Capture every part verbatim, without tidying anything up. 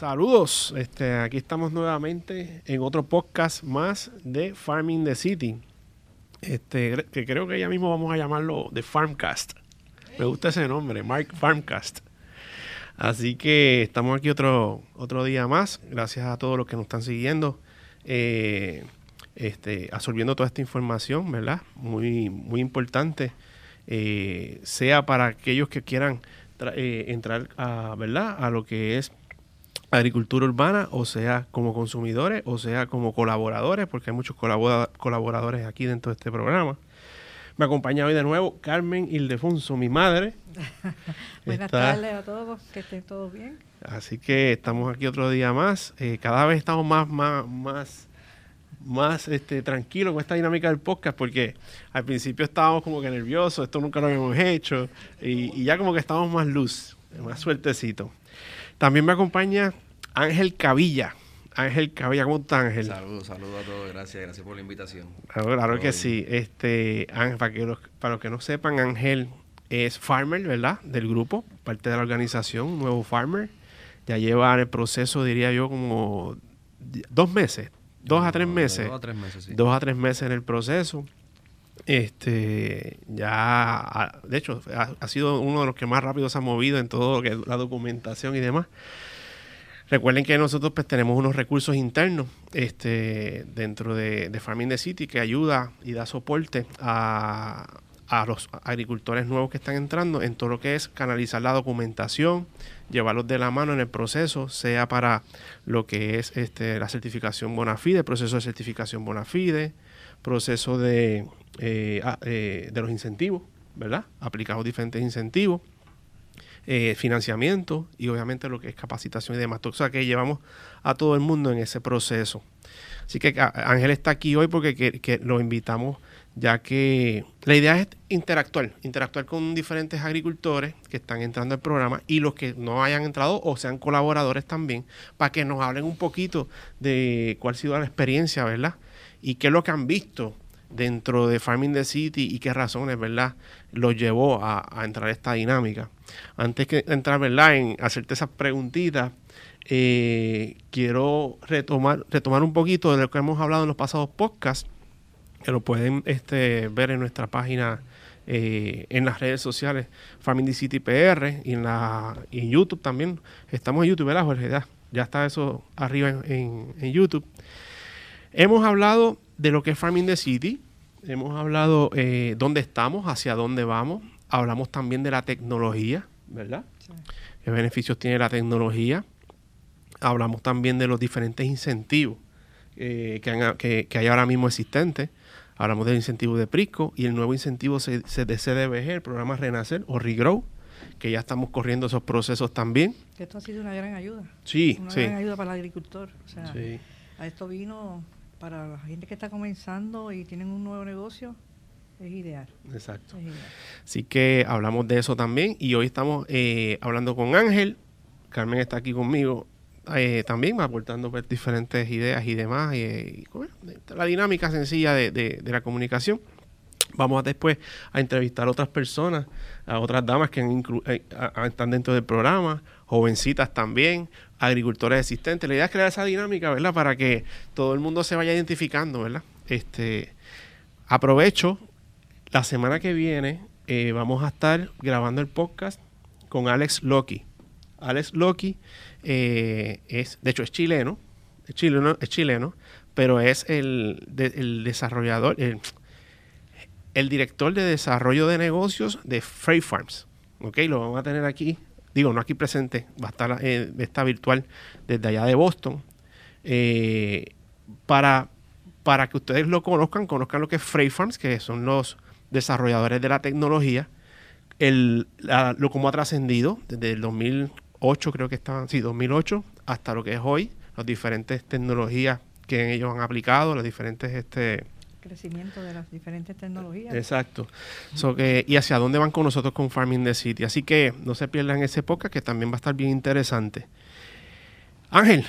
Saludos, este, aquí estamos nuevamente en otro podcast más de Farming the City, este, que creo que ya mismo vamos a llamarlo de Farmcast. Me gusta ese nombre, Mark Farmcast. Así que estamos aquí otro, otro día más. Gracias a todos los que nos están siguiendo, eh, este, absorbiendo toda esta información, ¿verdad? Muy, muy importante, eh, sea para aquellos que quieran eh, entrar a, ¿verdad? a lo que es agricultura urbana, o sea como consumidores, o sea como colaboradores, porque hay muchos colaboradores aquí dentro de este programa. Me acompaña hoy de nuevo Carmen Ildefonso, mi madre. Buenas Está... tardes a todos, que estén todos bien. Así que estamos aquí otro día más. Eh, cada vez estamos más, más, más, más este, tranquilos con esta dinámica del podcast, porque al principio estábamos como que nerviosos, esto nunca lo habíamos hecho, y, y ya como que estábamos más luz, más sueltecito. También me acompaña Ángel Cabilla. Ángel Cabilla, ¿cómo estás, Ángel? Saludos, saludos a todos, gracias, gracias por la invitación. Claro, claro que bien. Sí. Este, para, que los, para los que no sepan, Ángel es farmer, ¿verdad? Del grupo, parte de la organización, Nuevo Farmer. Ya lleva en el proceso, diría yo, como dos meses, dos no, a tres meses. Dos a tres meses, sí. Dos a tres meses en el proceso. Este, ya, de hecho, ha, ha sido uno de los que más rápido se ha movido en todo lo que es la documentación y demás. Recuerden que nosotros pues tenemos unos recursos internos este, dentro de, de Farming the City que ayuda y da soporte a, a los agricultores nuevos que están entrando en todo lo que es canalizar la documentación, llevarlos de la mano en el proceso, sea para lo que es este, la certificación Bonafide, proceso de certificación Bonafide, proceso de, eh, eh, de los incentivos, ¿verdad? Aplicamos diferentes incentivos. Eh, financiamiento y obviamente lo que es capacitación y demás. O sea que llevamos a todo el mundo en ese proceso. Así que Ángel está aquí hoy porque que, que lo invitamos, ya que la idea es interactuar, interactuar con diferentes agricultores que están entrando al programa y los que no hayan entrado o sean colaboradores también, para que nos hablen un poquito de cuál ha sido la experiencia, ¿verdad? Y qué es lo que han visto dentro de Farming the City y qué razones, ¿verdad?, los llevó a, a entrar a esta dinámica. Antes que entrar, ¿verdad?, en hacerte esas preguntitas, eh, quiero retomar, retomar un poquito de lo que hemos hablado en los pasados podcasts, que lo pueden este, ver en nuestra página, eh, en las redes sociales, FarmintheCityPR, y en, la, y en YouTube también. Estamos en YouTube, ¿verdad, Jorge? Ya, ya está eso arriba en, en, en YouTube. Hemos hablado de lo que es Farming the City, hemos hablado eh, dónde estamos, hacia dónde vamos, hablamos también de la tecnología, ¿verdad? Sí. ¿Qué beneficios tiene la tecnología? Hablamos también de los diferentes incentivos eh, que, han, que, que hay ahora mismo existentes. Hablamos del incentivo de Prisco y el nuevo incentivo de C D B G, el programa Renacer o ReGrow, que ya estamos corriendo esos procesos también. Esto ha sido una gran ayuda. Sí, una sí. gran ayuda para el agricultor. O sea, sí. A esto vino... Para la gente que está comenzando y tienen un nuevo negocio, es ideal. Exacto. Es ideal. Así que hablamos de eso también. Y hoy estamos eh, hablando con Ángel. Carmen está aquí conmigo eh, también, aportando pues, diferentes ideas y demás. Eh, y, bueno, la dinámica sencilla de, de, de la comunicación. Vamos a, después a entrevistar a otras personas, a otras damas que han eh, a, a, están dentro del programa, jovencitas también, agricultores existentes. La idea es crear esa dinámica, ¿verdad? Para que todo el mundo se vaya identificando, ¿verdad? Este, aprovecho, la semana que viene eh, vamos a estar grabando el podcast con Alex Lockie. Alex Lockie eh, es, de hecho es chileno, es chileno, es chileno pero es el, de, el desarrollador, el, el director de desarrollo de negocios de Frey Farms. Ok, lo vamos a tener aquí. Digo, no aquí presente, va a estar eh, está virtual desde allá de Boston. Eh, para, para que ustedes lo conozcan, conozcan lo que es Frey Farms, que son los desarrolladores de la tecnología, el, la, lo cómo ha trascendido desde el dos mil ocho, creo que estaban, sí, dos mil ocho, hasta lo que es hoy, las diferentes tecnologías que ellos han aplicado, las diferentes... este crecimiento de las diferentes tecnologías. Exacto. So que, y hacia dónde van con nosotros con Farming the City. Así que no se pierdan ese podcast que también va a estar bien interesante. Ángel,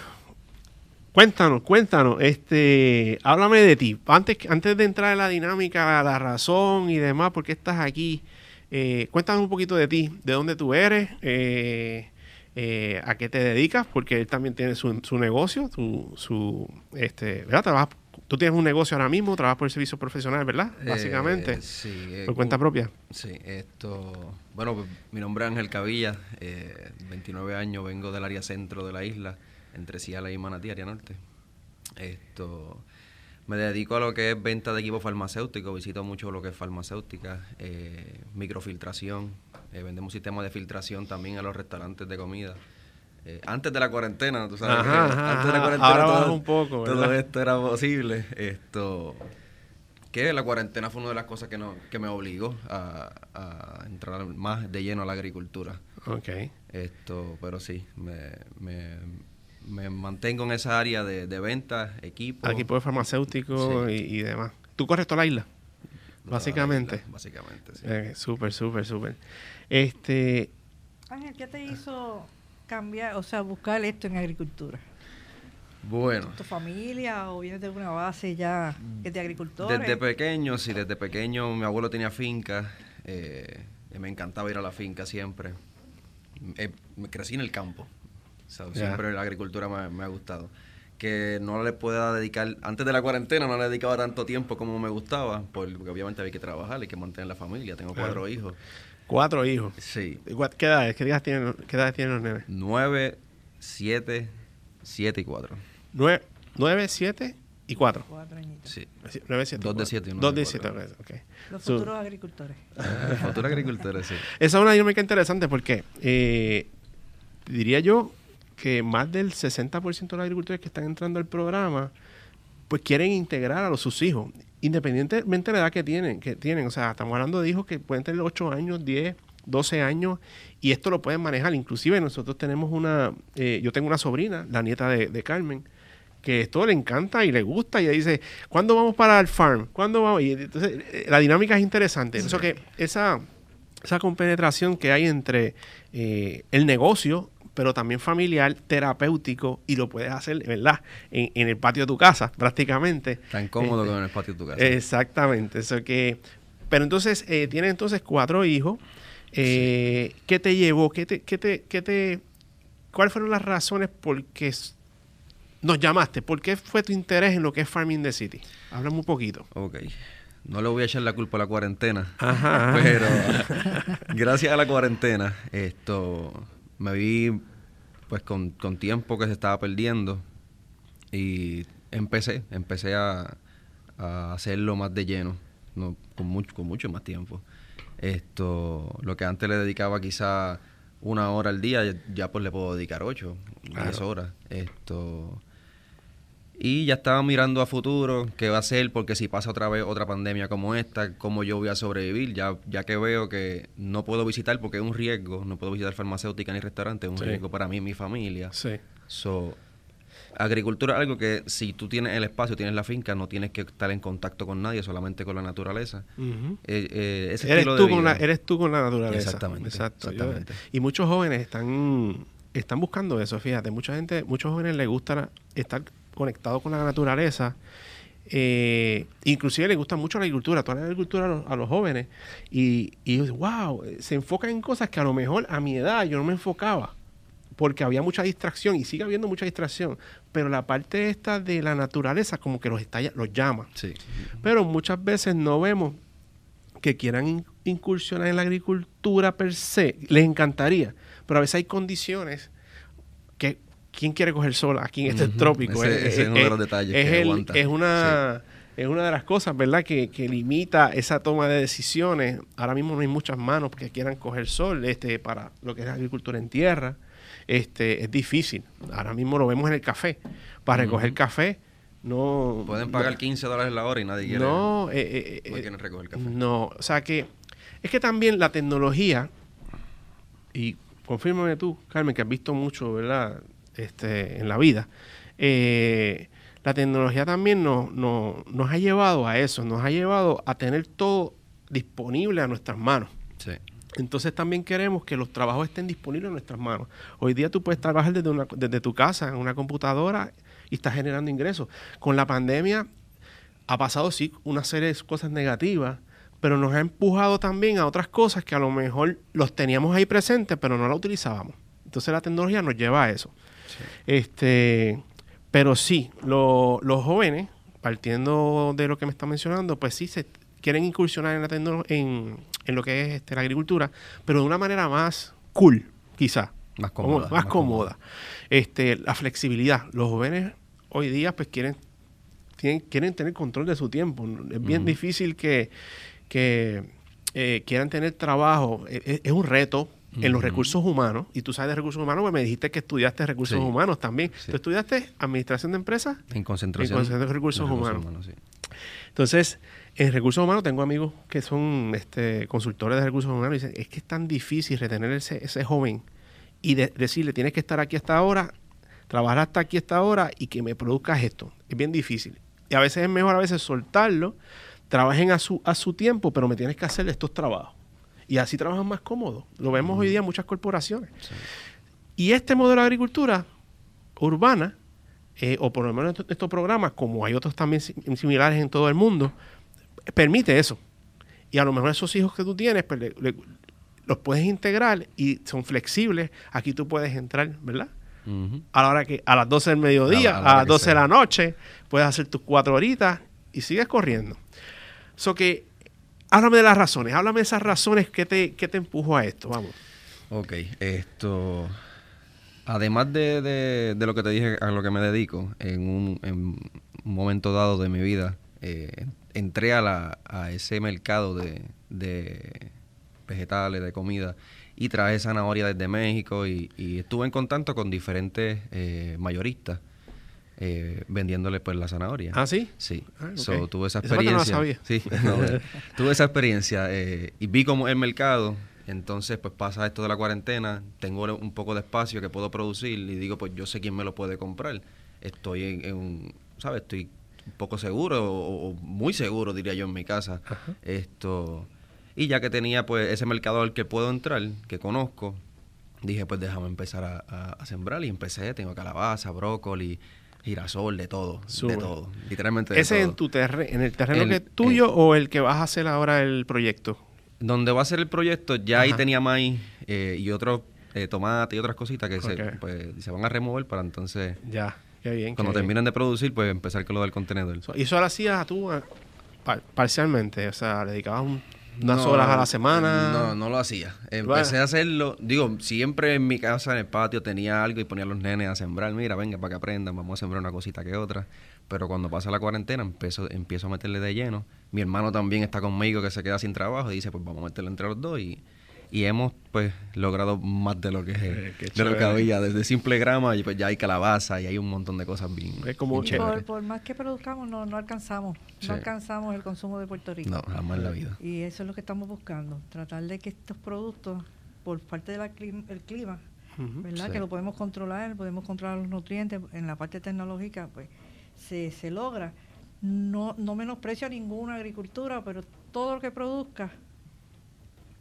cuéntanos, cuéntanos. Este, háblame de ti. Antes, antes de entrar en la dinámica, la razón y demás, por qué estás aquí, eh, cuéntanos un poquito de ti, de dónde tú eres, eh, eh, a qué te dedicas, porque él también tiene su, su negocio, su, su este, ¿verdad? Trabaja, tú tienes un negocio ahora mismo, trabajas por el servicio profesional, ¿verdad? Básicamente, eh, sí, eh, por cuenta propia. Sí, esto... Bueno, pues, mi nombre es Ángel Cabilla, eh, veintinueve años, vengo del área centro de la isla, entre Ciales y Manatí, área norte. Esto... Me dedico a lo que es venta de equipos farmacéuticos, visito mucho lo que es farmacéutica, eh, microfiltración, eh, vendemos sistemas de filtración también a los restaurantes de comida. Eh, antes de la cuarentena, tú sabes, ajá, que, ajá, antes de la cuarentena ahora todo, un poco, todo esto era posible. Esto, que la cuarentena fue una de las cosas que, no, que me obligó a, a entrar más de lleno a la agricultura. Okay. Esto, pero sí, me... me Me mantengo en esa área de, de ventas, equipos. Equipos farmacéuticos, sí, y, y demás. ¿Tú corres toda la isla? Toda básicamente. La isla, básicamente, sí. Eh, súper, súper, súper. Este, Ángel, ¿qué te hizo cambiar, o sea, buscar esto en agricultura? Bueno. ¿Tu familia o vienes de una base ya de agricultores? Desde pequeño, sí, desde pequeño mi abuelo tenía finca. Eh, me encantaba ir a la finca siempre. Eh, crecí en el campo. O sea, siempre yeah. la agricultura me, me ha gustado. Que no le pueda dedicar... Antes de la cuarentena no le dedicaba tanto tiempo como me gustaba, porque obviamente había que trabajar, hay que mantener la familia. Tengo cuatro yeah. hijos. ¿Cuatro hijos? Sí. ¿Qué edades? ¿Qué edades tienen, qué edades tienen los nenes? Nueve, siete, siete y cuatro. Nueve, nueve siete y cuatro. Cuatro añitos. Sí. Nueve, siete, dos de siete y uno. Dos de siete, okay. Los so, futuros agricultores. Los futuros agricultores, sí. Esa es una dinámica interesante porque, eh, diría yo, que más del sesenta por ciento de los agricultores que están entrando al programa, pues quieren integrar a los, sus hijos, independientemente de la edad que tienen, que tienen. O sea, estamos hablando de hijos que pueden tener ocho años, diez, doce años, y esto lo pueden manejar. Inclusive nosotros tenemos una, eh, yo tengo una sobrina, la nieta de, de Carmen, que esto le encanta y le gusta, y ella dice, ¿cuándo vamos para el farm? ¿Cuándo vamos? Y entonces, la dinámica es interesante. Eso que esa, esa compenetración que hay entre eh, el negocio, pero también familiar, terapéutico, y lo puedes hacer, ¿verdad? En, en el patio de tu casa, prácticamente. Tan cómodo eh, como en el patio de tu casa. Exactamente. Eso que, pero entonces, eh, tienes entonces cuatro hijos. Eh, sí. ¿Qué te llevó? ¿Qué te, qué te, qué te, ¿Cuáles fueron las razones por qué nos llamaste? ¿Por qué fue tu interés en lo que es Farming the City? Háblame un poquito. Ok. No le voy a echar la culpa a la cuarentena. Ajá. Pero gracias a la cuarentena, esto... me vi pues con, con tiempo que se estaba perdiendo y empecé, empecé a, a hacerlo más de lleno, no, con, mucho, con mucho más tiempo. Esto, lo que antes le dedicaba quizá una hora al día, ya, ya pues le puedo dedicar ocho, claro. diez horas. Esto, y ya estaba mirando a futuro, qué va a ser, porque si pasa otra vez otra pandemia como esta, cómo yo voy a sobrevivir, ya, ya que veo que no puedo visitar porque es un riesgo, no puedo visitar farmacéutica ni restaurante, es un sí. riesgo para mí y mi familia. Sí. So, agricultura es algo que si tú tienes el espacio, tienes la finca, no tienes que estar en contacto con nadie, solamente con la naturaleza. Uh-huh. eh, eh, ese eres, estilo tú de vida. Con la, eres tú con la naturaleza. Exactamente. Exacto, exactamente. Yo, y muchos jóvenes están, están buscando eso, fíjate, mucha gente, muchos jóvenes les gusta estar conectado con la naturaleza, eh, inclusive le gusta mucho la agricultura, toda la agricultura a los, a los jóvenes, y, y wow, se enfocan en cosas que a lo mejor a mi edad yo no me enfocaba, porque había mucha distracción, y sigue habiendo mucha distracción, pero la parte esta de la naturaleza como que los, está, los llama. Sí. Pero muchas veces no vemos que quieran incursionar en la agricultura per se, les encantaría, pero a veces hay condiciones que ¿quién quiere coger sol aquí en este uh-huh. trópico? Ese, es, ese es uno es, de los detalles es, que el, es, una, sí. es una de las cosas, ¿verdad? Que, que limita esa toma de decisiones. Ahora mismo no hay muchas manos que quieran coger sol este, para lo que es la agricultura en tierra. Este, es difícil. Ahora mismo lo vemos en el café. Para uh-huh. recoger café no... Pueden pagar no, quince dólares la hora y nadie quiere, no, eh, eh, no quieren recoger café. No, o sea que... Es que también la tecnología... Y confírmame tú, Carmen, que has visto mucho, ¿verdad? Este, en la vida. Eh, la tecnología también nos, nos, nos ha llevado a eso, nos ha llevado a tener todo disponible a nuestras manos. Sí. Entonces también queremos que los trabajos estén disponibles a nuestras manos. Hoy día tú puedes trabajar desde, una, desde tu casa, en una computadora, y estás generando ingresos. Con la pandemia ha pasado sí una serie de cosas negativas, pero nos ha empujado también a otras cosas que a lo mejor los teníamos ahí presentes, pero no las utilizábamos. Entonces la tecnología nos lleva a eso. Sí. Este, pero sí, lo, los jóvenes, partiendo de lo que me está mencionando, pues sí se quieren incursionar en, la en, en lo que es este, la agricultura, pero de una manera más cool, quizá. Más cómoda. Más, más cómoda. cómoda. Este, la flexibilidad. Los jóvenes hoy día pues quieren, tienen, quieren tener control de su tiempo. Es bien uh-huh. difícil que, que eh, quieran tener trabajo. Es, es un reto en uh-huh. los recursos humanos. Y tú sabes de recursos humanos, pues me dijiste que estudiaste recursos sí. humanos también. Sí. Tú estudiaste administración de empresas. En concentración. En concentración de recursos, de recursos humanos. humanos sí. Entonces, en recursos humanos tengo amigos que son este, consultores de recursos humanos y dicen, es que es tan difícil retener ese, ese joven y de, decirle, tienes que estar aquí hasta ahora, trabajar hasta aquí hasta ahora y que me produzcas esto. Es bien difícil. Y a veces es mejor a veces soltarlo, trabajen a su, a su tiempo, pero me tienes que hacer estos trabajos. Y así trabajan más cómodo. Lo vemos uh-huh. hoy día en muchas corporaciones. Sí. Y este modelo de agricultura urbana, eh, o por lo menos estos, estos programas, como hay otros también similares en todo el mundo, permite eso. Y a lo mejor esos hijos que tú tienes, pues, le, le, los puedes integrar y son flexibles. Aquí tú puedes entrar, ¿verdad? Uh-huh. A la hora que, a las doce del mediodía, a, la, a, la a las doce de la noche, puedes hacer tus cuatro horitas y sigues corriendo. So que, háblame de las razones, háblame de esas razones que te, que te empujó a esto, vamos. Ok, esto, además de, de, de lo que te dije, a lo que me dedico, en un, en un momento dado de mi vida, eh, entré a, la, a ese mercado de, de vegetales, de comida, y traje zanahoria desde México y, y estuve en contacto con diferentes eh, mayoristas eh, vendiéndole pues la zanahoria. ¿Ah, sí? Sí. Ah, okay. So, tuve esa experiencia. No sí, no, tuve esa experiencia eh, y vi cómo es el mercado. Entonces, pues pasa esto de la cuarentena, tengo un poco de espacio que puedo producir y digo, pues yo sé quién me lo puede comprar. Estoy en, en un, ¿sabes? Estoy un poco seguro o, o muy seguro, diría yo, en mi casa. Ajá. Esto... Y ya que tenía pues ese mercado al que puedo entrar, que conozco, dije pues déjame empezar a, a, a sembrar. Y empecé, tengo calabaza, brócoli, girasol, de todo, Super. de todo, literalmente de ¿Ese todo. ¿Ese en tu terreno, en el terreno el, que es tuyo el, o el que vas a hacer ahora el proyecto? Donde va a ser el proyecto, ya Ajá. ahí tenía maíz eh, y otros eh, tomate y otras cositas que okay. se, pues, se van a remover para entonces... Ya, qué bien. Cuando qué terminan bien. de producir, pues empezar con lo del contenedor. ¿Y eso lo hacías tú par parcialmente? O sea, ¿le dedicabas un...? ¿Unas no, horas a la semana? No, no lo hacía. Empecé bueno. a hacerlo. Digo, siempre en mi casa, en el patio, tenía algo y ponía a los nenes a sembrar. Mira, venga, para que aprendan. Vamos a sembrar una cosita que otra. Pero cuando pasa la cuarentena, empiezo, empiezo a meterle de lleno. Mi hermano también está conmigo, que se queda sin trabajo. Y dice, pues vamos a meterle entre los dos. Y, y hemos, pues, logrado más de lo que es. Eh, de lo que había. Desde simple grama, y pues ya hay calabaza y hay un montón de cosas bien, es como bien por, por más que produzcamos, no, no alcanzamos. Sí. No alcanzamos el consumo de Puerto Rico. No, jamás en la vida. Y eso es lo que estamos buscando, tratar de que estos productos, por parte del clima, el clima uh-huh. ¿verdad? Sí. Que lo podemos controlar, podemos controlar los nutrientes, en la parte tecnológica, pues, se, se logra. No, no menosprecio a ninguna agricultura, pero todo lo que produzca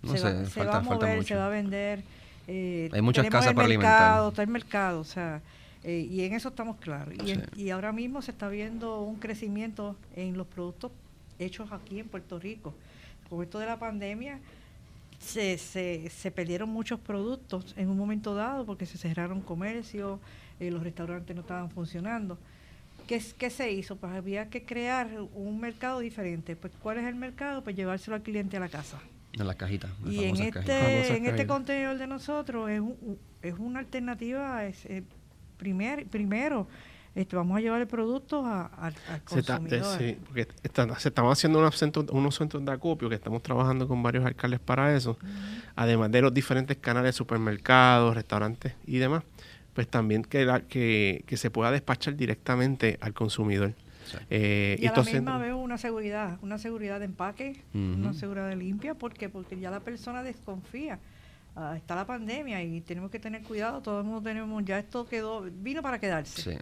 no se, sé, va, se falta, va a mover, mucho. se va a vender. Eh, Hay muchas casas para alimentar. Está el mercado, o sea... Eh, y en eso estamos claros. Y, sí. en, y ahora mismo se está viendo un crecimiento en los productos hechos aquí en Puerto Rico. Con esto de la pandemia se, se, se perdieron muchos productos en un momento dado porque se cerraron comercios, eh, los restaurantes no estaban funcionando. ¿Qué, ¿Qué se hizo? Pues había que crear un mercado diferente. Pues ¿cuál es el mercado? Pues llevárselo al cliente a la casa. En las cajitas. Las y en este, en este contenedor de nosotros es, un, es una alternativa... Es, es, Primer, primero, este, vamos a llevar el producto a, a, al consumidor. Se está, eh, sí, porque está, se estamos haciendo unos centros, unos centros de acopio que estamos trabajando con varios alcaldes para eso. Uh-huh. Además de los diferentes canales, supermercados, restaurantes y demás, pues también que, la, que, que se pueda despachar directamente al consumidor. Sí. Eh, y a la misma vez una seguridad, una seguridad de empaque, uh-huh. una seguridad de limpia, porque porque ya la persona desconfía. Uh, está la pandemia y tenemos que tener cuidado, todo el mundo tenemos, ya esto quedó, vino para quedarse. Sí.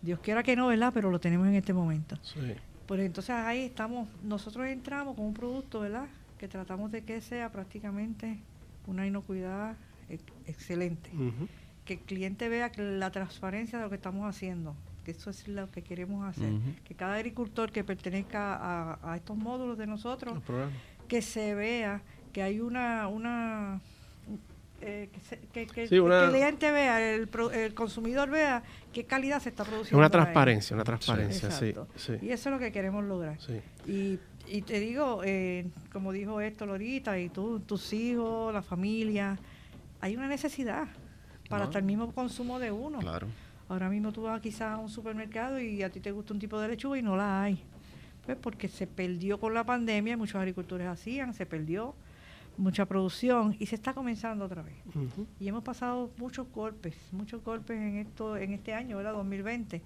Dios quiera que no, ¿verdad? Pero lo tenemos en este momento. Sí. Pues entonces ahí estamos, nosotros entramos con un producto, ¿verdad? Que tratamos de que sea prácticamente una inocuidad ex excelente. Uh-huh. Que el cliente vea que la transparencia de lo que estamos haciendo, que eso es lo que queremos hacer. Uh-huh. Que cada agricultor que pertenezca a, a estos módulos de nosotros, que se vea que hay una una eh, que, que, sí, una, que el cliente vea, el, pro, el consumidor vea qué calidad se está produciendo. Una transparencia, una transparencia, sí, sí, sí. Y eso es lo que queremos lograr. Sí. Y, y te digo, eh, como dijo esto Lorita, y tú, tus hijos, la familia, hay una necesidad para no. hasta el mismo consumo de uno. Claro. Ahora mismo tú vas quizás a un supermercado y a ti te gusta un tipo de lechuga y no la hay. Pues porque se perdió con la pandemia, muchos agricultores hacían, se perdió mucha producción y se está comenzando otra vez. Uh-huh. Y hemos pasado muchos golpes, muchos golpes en esto, en este año, ¿verdad? dos mil veinte.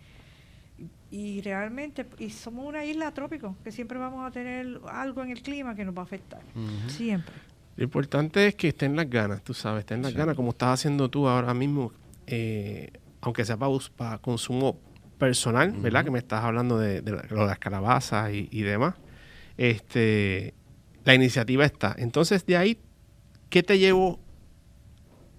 Y, y realmente, y somos una isla trópico, que siempre vamos a tener algo en el clima que nos va a afectar. Uh-huh. Siempre. Lo importante es que estén las ganas, tú sabes, estén las sí. ganas, como estás haciendo tú ahora mismo, eh, aunque sea para, para consumo personal, uh-huh. ¿verdad? Que me estás hablando de, de, de las calabazas y, y demás. Este, la iniciativa está. Entonces, de ahí, ¿qué te llevó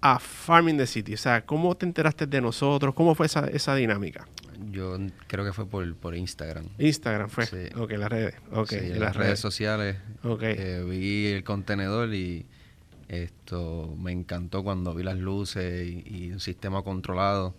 a Farming the City? O sea, ¿cómo te enteraste de nosotros? ¿Cómo fue esa, esa dinámica? Yo creo que fue por, por Instagram. Instagram fue. Sí. Ok, las redes. Okay, sí, en las, las redes, redes sociales. Okay. Eh, vi el contenedor y esto me encantó cuando vi las luces y, y un sistema controlado.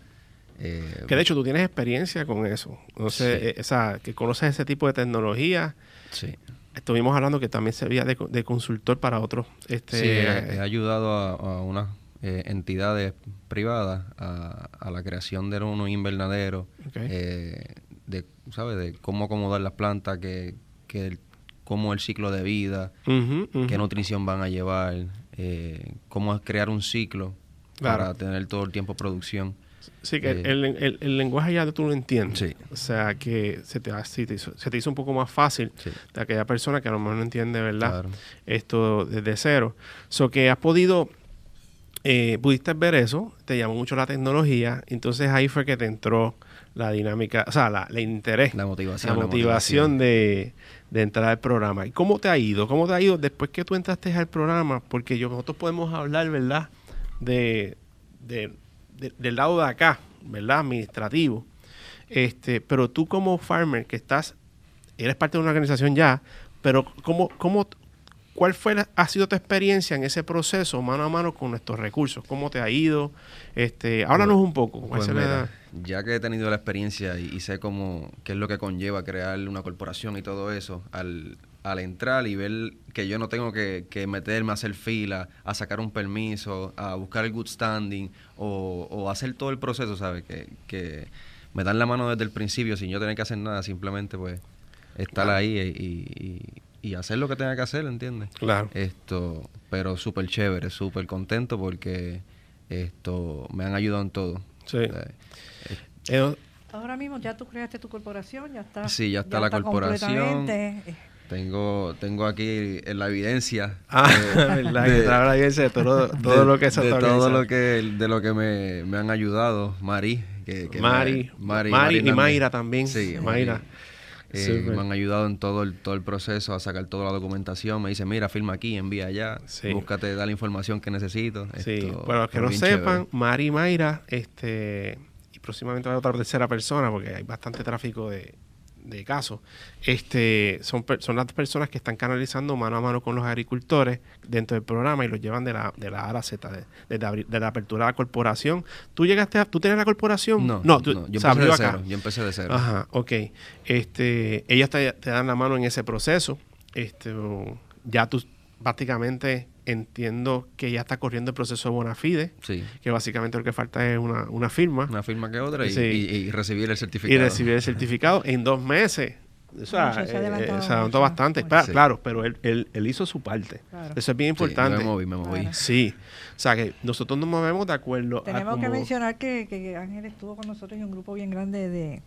Eh, que de hecho tú tienes experiencia con eso. Entonces, sí. eh, o sea, que conoces ese tipo de tecnología. Sí. Estuvimos hablando que también servía de, de consultor para otros. Este, sí, he, he ayudado a, a unas eh, entidades privadas a, a la creación de unos invernaderos, okay. eh, de, ¿sabes? De cómo acomodar las plantas, que, que el, cómo el ciclo de vida, uh-huh, uh-huh. qué nutrición van a llevar, eh, cómo crear un ciclo claro. para tener todo el tiempo producción. Sí, que eh, el, el, el lenguaje ya tú lo entiendes. Sí. O sea, que se te, se, te hizo, se te hizo un poco más fácil sí. de aquella persona que a lo mejor no entiende, ¿verdad? Claro. Esto desde cero. So que has podido, eh, pudiste ver eso, te llamó mucho la tecnología, entonces ahí fue que te entró la dinámica, o sea, la, la interés. La motivación. La motivación, la motivación. De, de entrar al programa. ¿Y cómo te ha ido? ¿Cómo te ha ido después que tú entraste al programa? Porque yo, nosotros podemos hablar, ¿verdad? De... de De, del lado de acá, ¿verdad? Administrativo. Este, pero tú como farmer que estás, eres parte de una organización ya, pero ¿cómo, cómo, cuál fue la, ha sido tu experiencia en ese proceso mano a mano con nuestros recursos? ¿Cómo te ha ido? Este, háblanos un poco. Pues mira, ya que he tenido la experiencia y, y sé cómo, qué es lo que conlleva crear una corporación y todo eso, al, al entrar y ver que yo no tengo que, que meterme a hacer fila, a sacar un permiso, a buscar el good standing o, o hacer todo el proceso, ¿sabes? Que, que me dan la mano desde el principio sin yo tener que hacer nada, simplemente pues estar claro. ahí y, y, y hacer lo que tenga que hacer, ¿entiendes? Claro. Esto, pero súper chévere, súper contento porque esto me han ayudado en todo. Sí. Eh, Ahora mismo ya tú creaste tu corporación, ya está. Sí, ya está ya la está corporación. Tengo tengo aquí en la evidencia. Ah, de, la, de, la evidencia de todo, todo de, lo que se de todo lo que de lo que me, me han ayudado Mari, que, que Mari, me, Mari, Mari, Mari y Mayra también. Sí, Mayra. Eh, me han ayudado en todo el todo el proceso a sacar toda la documentación. Me dicen, mira, firma aquí, envía allá, sí. búscate, da la información que necesito. Sí. Esto, para los que no sepan, chévere. Mari y Mayra, este, y próximamente va a otra tercera persona porque hay bastante tráfico de de casos, este, son, per, son las personas que están canalizando mano a mano con los agricultores dentro del programa y los llevan de la, de la A a la Z, de, de, la, de la apertura a la corporación. ¿Tú llegaste a, tú tenías la corporación? No, no, tú, no. Yo, empecé de cero, yo empecé de cero. Ajá, ok. Este, ellas te, te dan la mano en ese proceso. Este, ya tú prácticamente entiendo que ya está corriendo el proceso de Bonafide, sí. que básicamente lo que falta es una, una firma. Una firma que otra y, sí. y, y recibir el certificado. Y recibir el certificado en dos meses. O sea, mucho, se adelantó, eh, se adelantó bastante. Pero, sí. Claro, pero él, él, él hizo su parte. Claro. Eso es bien importante. Sí, me moví, me moví. Claro. Sí. O sea, que nosotros nos movemos de acuerdo. Tenemos a como... que mencionar que, que Ángel estuvo con nosotros en un grupo bien grande de...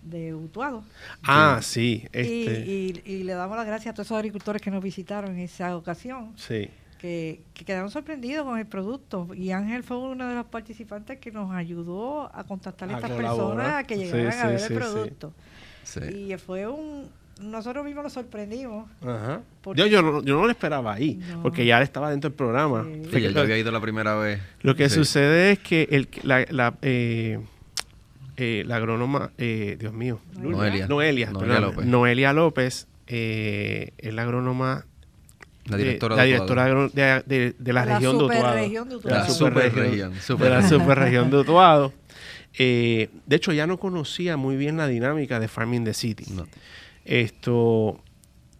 de Utuado. Ah, que, sí. Este. Y, y, y le damos las gracias a todos esos agricultores que nos visitaron en esa ocasión. Sí. Que, que quedaron sorprendidos con el producto. Y Ángel fue uno de los participantes que nos ayudó a contactar a, a estas personas a que llegaran sí, a sí, ver sí, el producto. Sí. Sí. Y fue un... Nosotros mismos nos sorprendimos. Ajá. Yo, yo, no, yo no lo esperaba ahí, no. porque ya estaba dentro del programa. Sí. Sí, ya yo había ido la primera vez. Lo que sí. sucede es que el, la... la eh, Eh, la agrónoma, eh, Dios mío, Noelia Noelia, Noelia, Noelia López, Noelia López eh, es la agrónoma La directora de, la directora de, de, de la, la región de Utuado. De la superregión super de, super de Utuado. Eh, de hecho, ya no conocía muy bien la dinámica de Farming the City. No. Esto,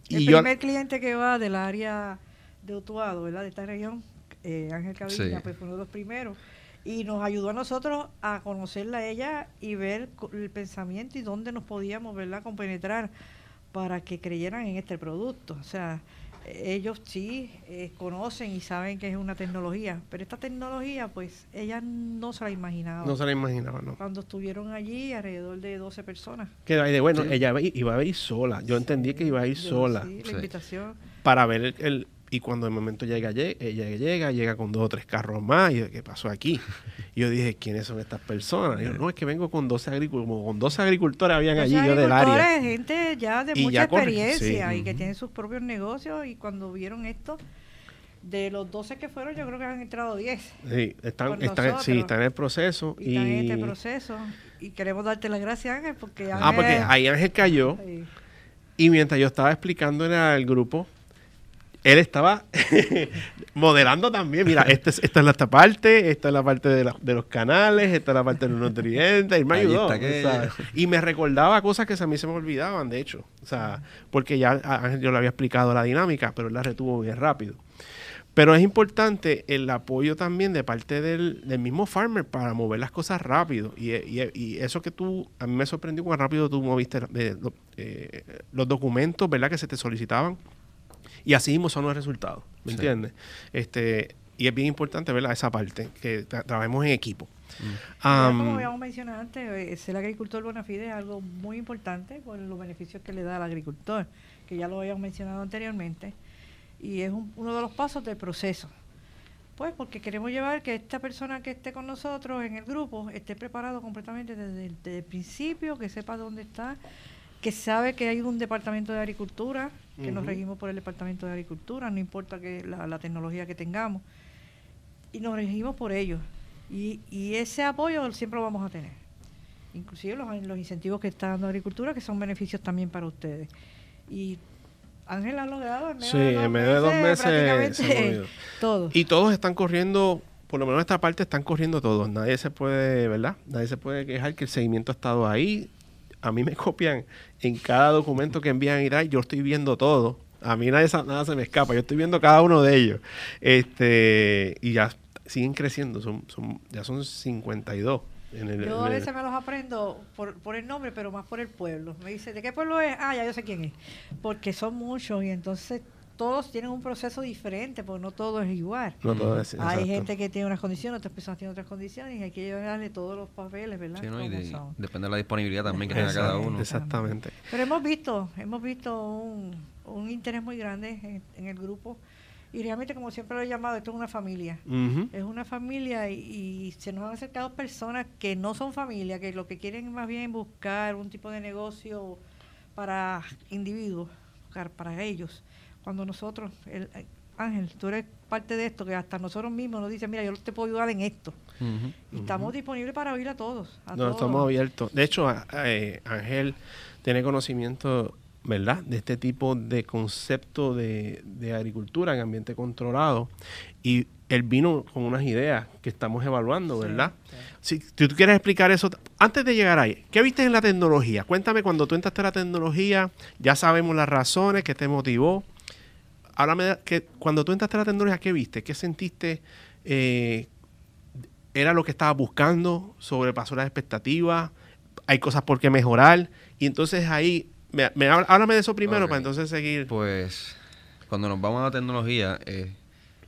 el y primer yo, cliente que va del área de Utuado, ¿verdad?, de esta región, eh, Ángel Cabilla, sí, pues fue uno de los primeros. Y nos ayudó a nosotros a conocerla a ella y ver el pensamiento y dónde nos podíamos, ¿verdad?, compenetrar para que creyeran en este producto. O sea, ellos sí eh, conocen y saben que es una tecnología, pero esta tecnología, pues, ellas no se la imaginaban. No se la imaginaban, no. Cuando estuvieron allí, alrededor de doce personas. Que de bueno, sí, ella iba a ir sola. Yo sí, entendí que iba a ir sola. Sí, la sí. invitación. Para ver el... el y cuando de momento llega, llega, ella llega, llega con dos o tres carros más. Y yo, ¿qué pasó aquí? Y yo dije, ¿quiénes son estas personas? Y yo, no, es que vengo con doce agricultores. Con doce agricultores habían allí, yo del área. Gente ya de y mucha ya experiencia, sí, y uh-huh, que tienen sus propios negocios. Y cuando vieron esto, de los doce que fueron, yo creo que han entrado diez. Sí, están, están, sí, están en el proceso. Y, y están en este proceso. Y queremos darte las gracias, Ángel, porque Ángel... Ah, porque ahí Ángel cayó. Sí. Y mientras yo estaba explicándole al grupo... Él estaba modelando también. Mira, esta es, esta es la parte, esta es la parte de, la, de los canales, esta es la parte de los nutrientes. Y me ayudó. Y me recordaba cosas que a mí se me olvidaban, de hecho. O sea, porque ya Ángel yo le había explicado la dinámica, pero él la retuvo bien rápido. Pero es importante el apoyo también de parte del, del mismo farmer para mover las cosas rápido. Y, y, y eso que tú, a mí me sorprendió cuán rápido tú moviste eh, lo, eh, los documentos, ¿verdad?, que se te solicitaban. Y así mismo son los resultados, ¿me sí. entiendes? Este, y es bien importante, ¿verdad?, esa parte, que tra- trabajemos en equipo. Mm. Um, Como habíamos mencionado antes, ser agricultor Bonafide es algo muy importante por los beneficios que le da al agricultor, que ya lo habíamos mencionado anteriormente, y es un, uno de los pasos del proceso. Pues porque queremos llevar que esta persona que esté con nosotros en el grupo esté preparado completamente desde el, desde el principio, que sepa dónde está, que sabe que hay un departamento de agricultura, que uh-huh, nos regimos por el departamento de agricultura, no importa que la, la tecnología que tengamos, y nos regimos por ellos. Y, y ese apoyo siempre lo vamos a tener. Inclusive los, los incentivos que está dando agricultura, que son beneficios también para ustedes. Y Ángel ha logrado en medio, sí, de, dos en medio meses, de dos meses prácticamente todo. Y todos están corriendo... Por lo menos esta parte están corriendo todos. Nadie se puede, ¿verdad? Nadie se puede quejar que el seguimiento ha estado ahí. A mí me copian en cada documento que envían a Irak, yo estoy viendo todo. A mí nada, nada se me escapa, yo estoy viendo cada uno de ellos. Este, y ya siguen creciendo, son, son, ya son cincuenta y dos. En el, yo a veces el... me los aprendo por, por el nombre, pero más por el pueblo. Me dice, ¿de qué pueblo es? Ah, ya yo sé quién es. Porque son muchos y entonces todos tienen un proceso diferente, porque no todo es igual. No todo es, hay exacto. gente que tiene unas condiciones, otras personas tienen otras condiciones, y hay que llevarle todos los papeles, ¿verdad? Sí, ¿no? Y de, depende de la disponibilidad también que tenga cada uno. Exactamente. Pero hemos visto, hemos visto un, un interés muy grande en, en el grupo, y realmente, como siempre lo he llamado, esto es una familia. Uh-huh. Es una familia y, y se nos han acercado personas que no son familia, que lo que quieren más bien buscar un tipo de negocio para individuos, buscar para ellos. Cuando nosotros, el, Ángel, tú eres parte de esto, que hasta nosotros mismos nos dicen, mira, yo te puedo ayudar en esto. Uh-huh, y estamos uh-huh. disponibles para oír a todos. A no, todos. Estamos abiertos. De hecho, eh, Ángel tiene conocimiento, ¿verdad?, de este tipo de concepto de, de agricultura en ambiente controlado. Y él vino con unas ideas que estamos evaluando, ¿verdad? Sí, sí. Si tú quieres explicar eso, antes de llegar ahí, ¿qué viste en la tecnología? Cuéntame, cuando tú entraste a la tecnología, ya sabemos las razones que te motivó. Háblame de que cuando tú entraste a la tecnología, ¿qué viste? ¿Qué sentiste? Eh, ¿Era lo que estabas buscando? ¿Sobrepasó las expectativas? ¿Hay cosas por qué mejorar? Y entonces ahí, me, me, háblame de eso primero, okay, para entonces seguir. Pues, cuando nos vamos a la tecnología, eh,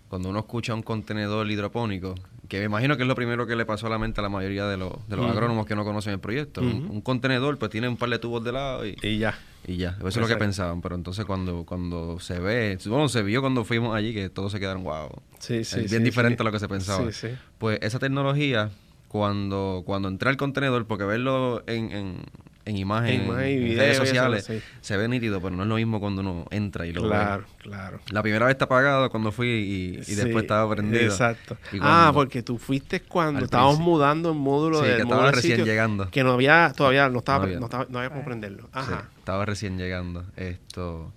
cuando uno escucha un contenedor hidropónico, que me imagino que es lo primero que le pasó a la mente a la mayoría de los, de los uh-huh. agrónomos que no conocen el proyecto. Uh-huh. Un, un contenedor, pues, tiene un par de tubos de lado y, y ya. Y ya. Eso Exacto. es lo que pensaban. Pero entonces cuando, cuando se ve... Bueno, se vio cuando fuimos allí que todos se quedaron wow. Sí, sí, es bien sí, diferente sí. a lo que se pensaba. Sí, sí. Pues esa tecnología, cuando, cuando entré al contenedor, porque verlo en... en En imagen, en imagen y video, en redes sociales, eso, sí. se ve nítido, pero no es lo mismo cuando uno entra y lo claro, ve. Claro, claro. La primera vez está apagado cuando fui y, y sí, después estaba prendido. Exacto. Ah, porque tú fuiste cuando estábamos mudando el módulo sí, del que estaba recién sitio, llegando. Que no había, todavía no estaba, no había, no estaba, no había como prenderlo. Ajá. Sí, estaba recién llegando. Esto...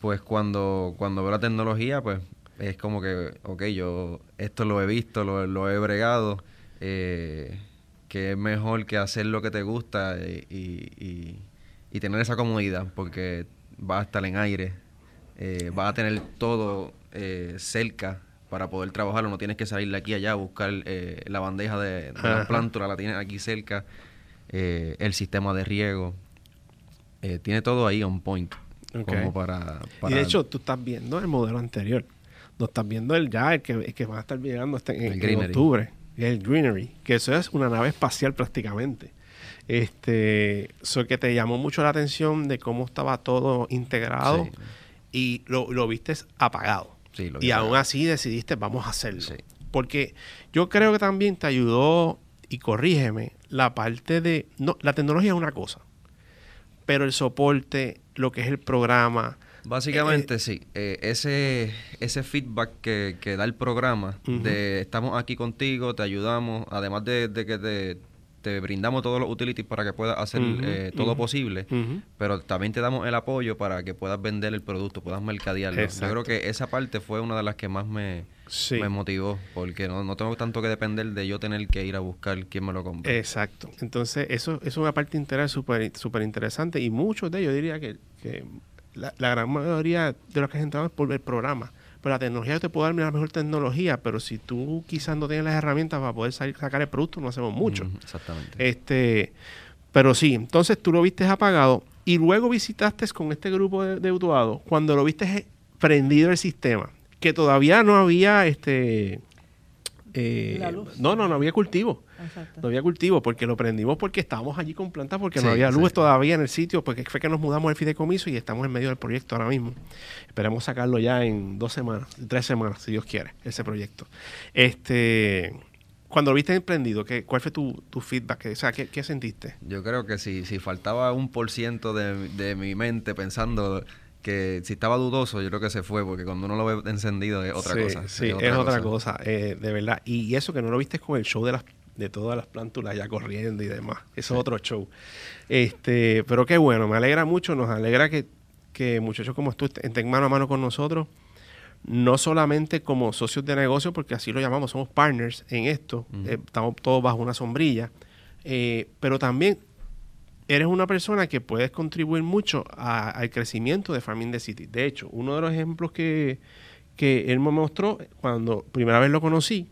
pues cuando, cuando veo la tecnología, pues es como que, ok, yo esto lo he visto, lo, lo he bregado, eh, que es mejor que hacer lo que te gusta y, y, y, y tener esa comodidad, porque vas a estar en aire, eh, vas a tener todo eh, cerca para poder trabajarlo, no tienes que salir de aquí a allá a buscar eh, la bandeja de, de la plántula, la tienes aquí cerca, eh, el sistema de riego, eh, tiene todo ahí on point. Okay. Como para, para... Y de hecho, tú estás viendo el modelo anterior. No estás viendo el ya, el que, el que va a estar llegando hasta en, el en octubre. El Greenery. Que eso es una nave espacial prácticamente. Este, eso que te llamó mucho la atención de cómo estaba todo integrado. Sí. Y lo, lo viste apagado. Sí, lo vi y apagado. Aún así decidiste, vamos a hacerlo. Sí. Porque yo creo que también te ayudó, y corrígeme, la parte de... no, la tecnología es una cosa. Pero el soporte... lo que es el programa. Básicamente, eh, sí. Eh, ese ese feedback que, que da el programa, uh-huh, de estamos aquí contigo, te ayudamos, además de, de que te, te brindamos todos los utilities para que puedas hacer, uh-huh, eh, todo, uh-huh, posible, uh-huh, pero también te damos el apoyo para que puedas vender el producto, puedas mercadearlo. Exacto. Yo creo que esa parte fue una de las que más me, sí, me motivó, porque no, no tengo tanto que depender de yo tener que ir a buscar quién me lo compra. Exacto. Entonces, eso, eso es una parte integral súper súper interesante, y muchos de ellos, diría que, que la, la gran mayoría de los que has entrado es por el programa. Pero la tecnología, yo te puedo dar la mejor tecnología, pero si tú quizás no tienes las herramientas para poder salir, sacar el producto, no hacemos mucho. Mm, exactamente. Este, pero sí, entonces tú lo viste apagado y luego visitaste con este grupo de, de graduados cuando lo viste prendido el sistema, que todavía no había este eh, la luz. No, no, no había cultivo. Exacto. No había cultivo porque lo prendimos porque estábamos allí con plantas porque sí, no había luz, exacto, todavía en el sitio, porque fue que nos mudamos al fideicomiso y estamos en medio del proyecto ahora mismo. Esperemos sacarlo ya en dos semanas, tres semanas, si Dios quiere, ese proyecto. Este, cuando lo viste emprendido, ¿qué, ¿cuál fue tu, tu feedback? O sea, ¿qué, ¿qué sentiste? Yo creo que si, si faltaba un por ciento de, de mi mente pensando... que si estaba dudoso, yo creo que se fue, porque cuando uno lo ve encendido es otra, sí, cosa. Sí, es otra, es cosa. otra cosa, eh, de verdad. Y, y eso que no lo viste con el show de las de todas las plántulas ya corriendo y demás. Eso, sí, es otro show. Este, pero qué bueno, me alegra mucho, nos alegra que, que muchachos como tú estén mano a mano con nosotros, no solamente como socios de negocio, porque así lo llamamos, somos partners en esto, mm. eh, estamos todos bajo una sombrilla, eh, pero también... eres una persona que puedes contribuir mucho a, al crecimiento de Farming the City. De hecho, uno de los ejemplos que, que él me mostró cuando primera vez lo conocí,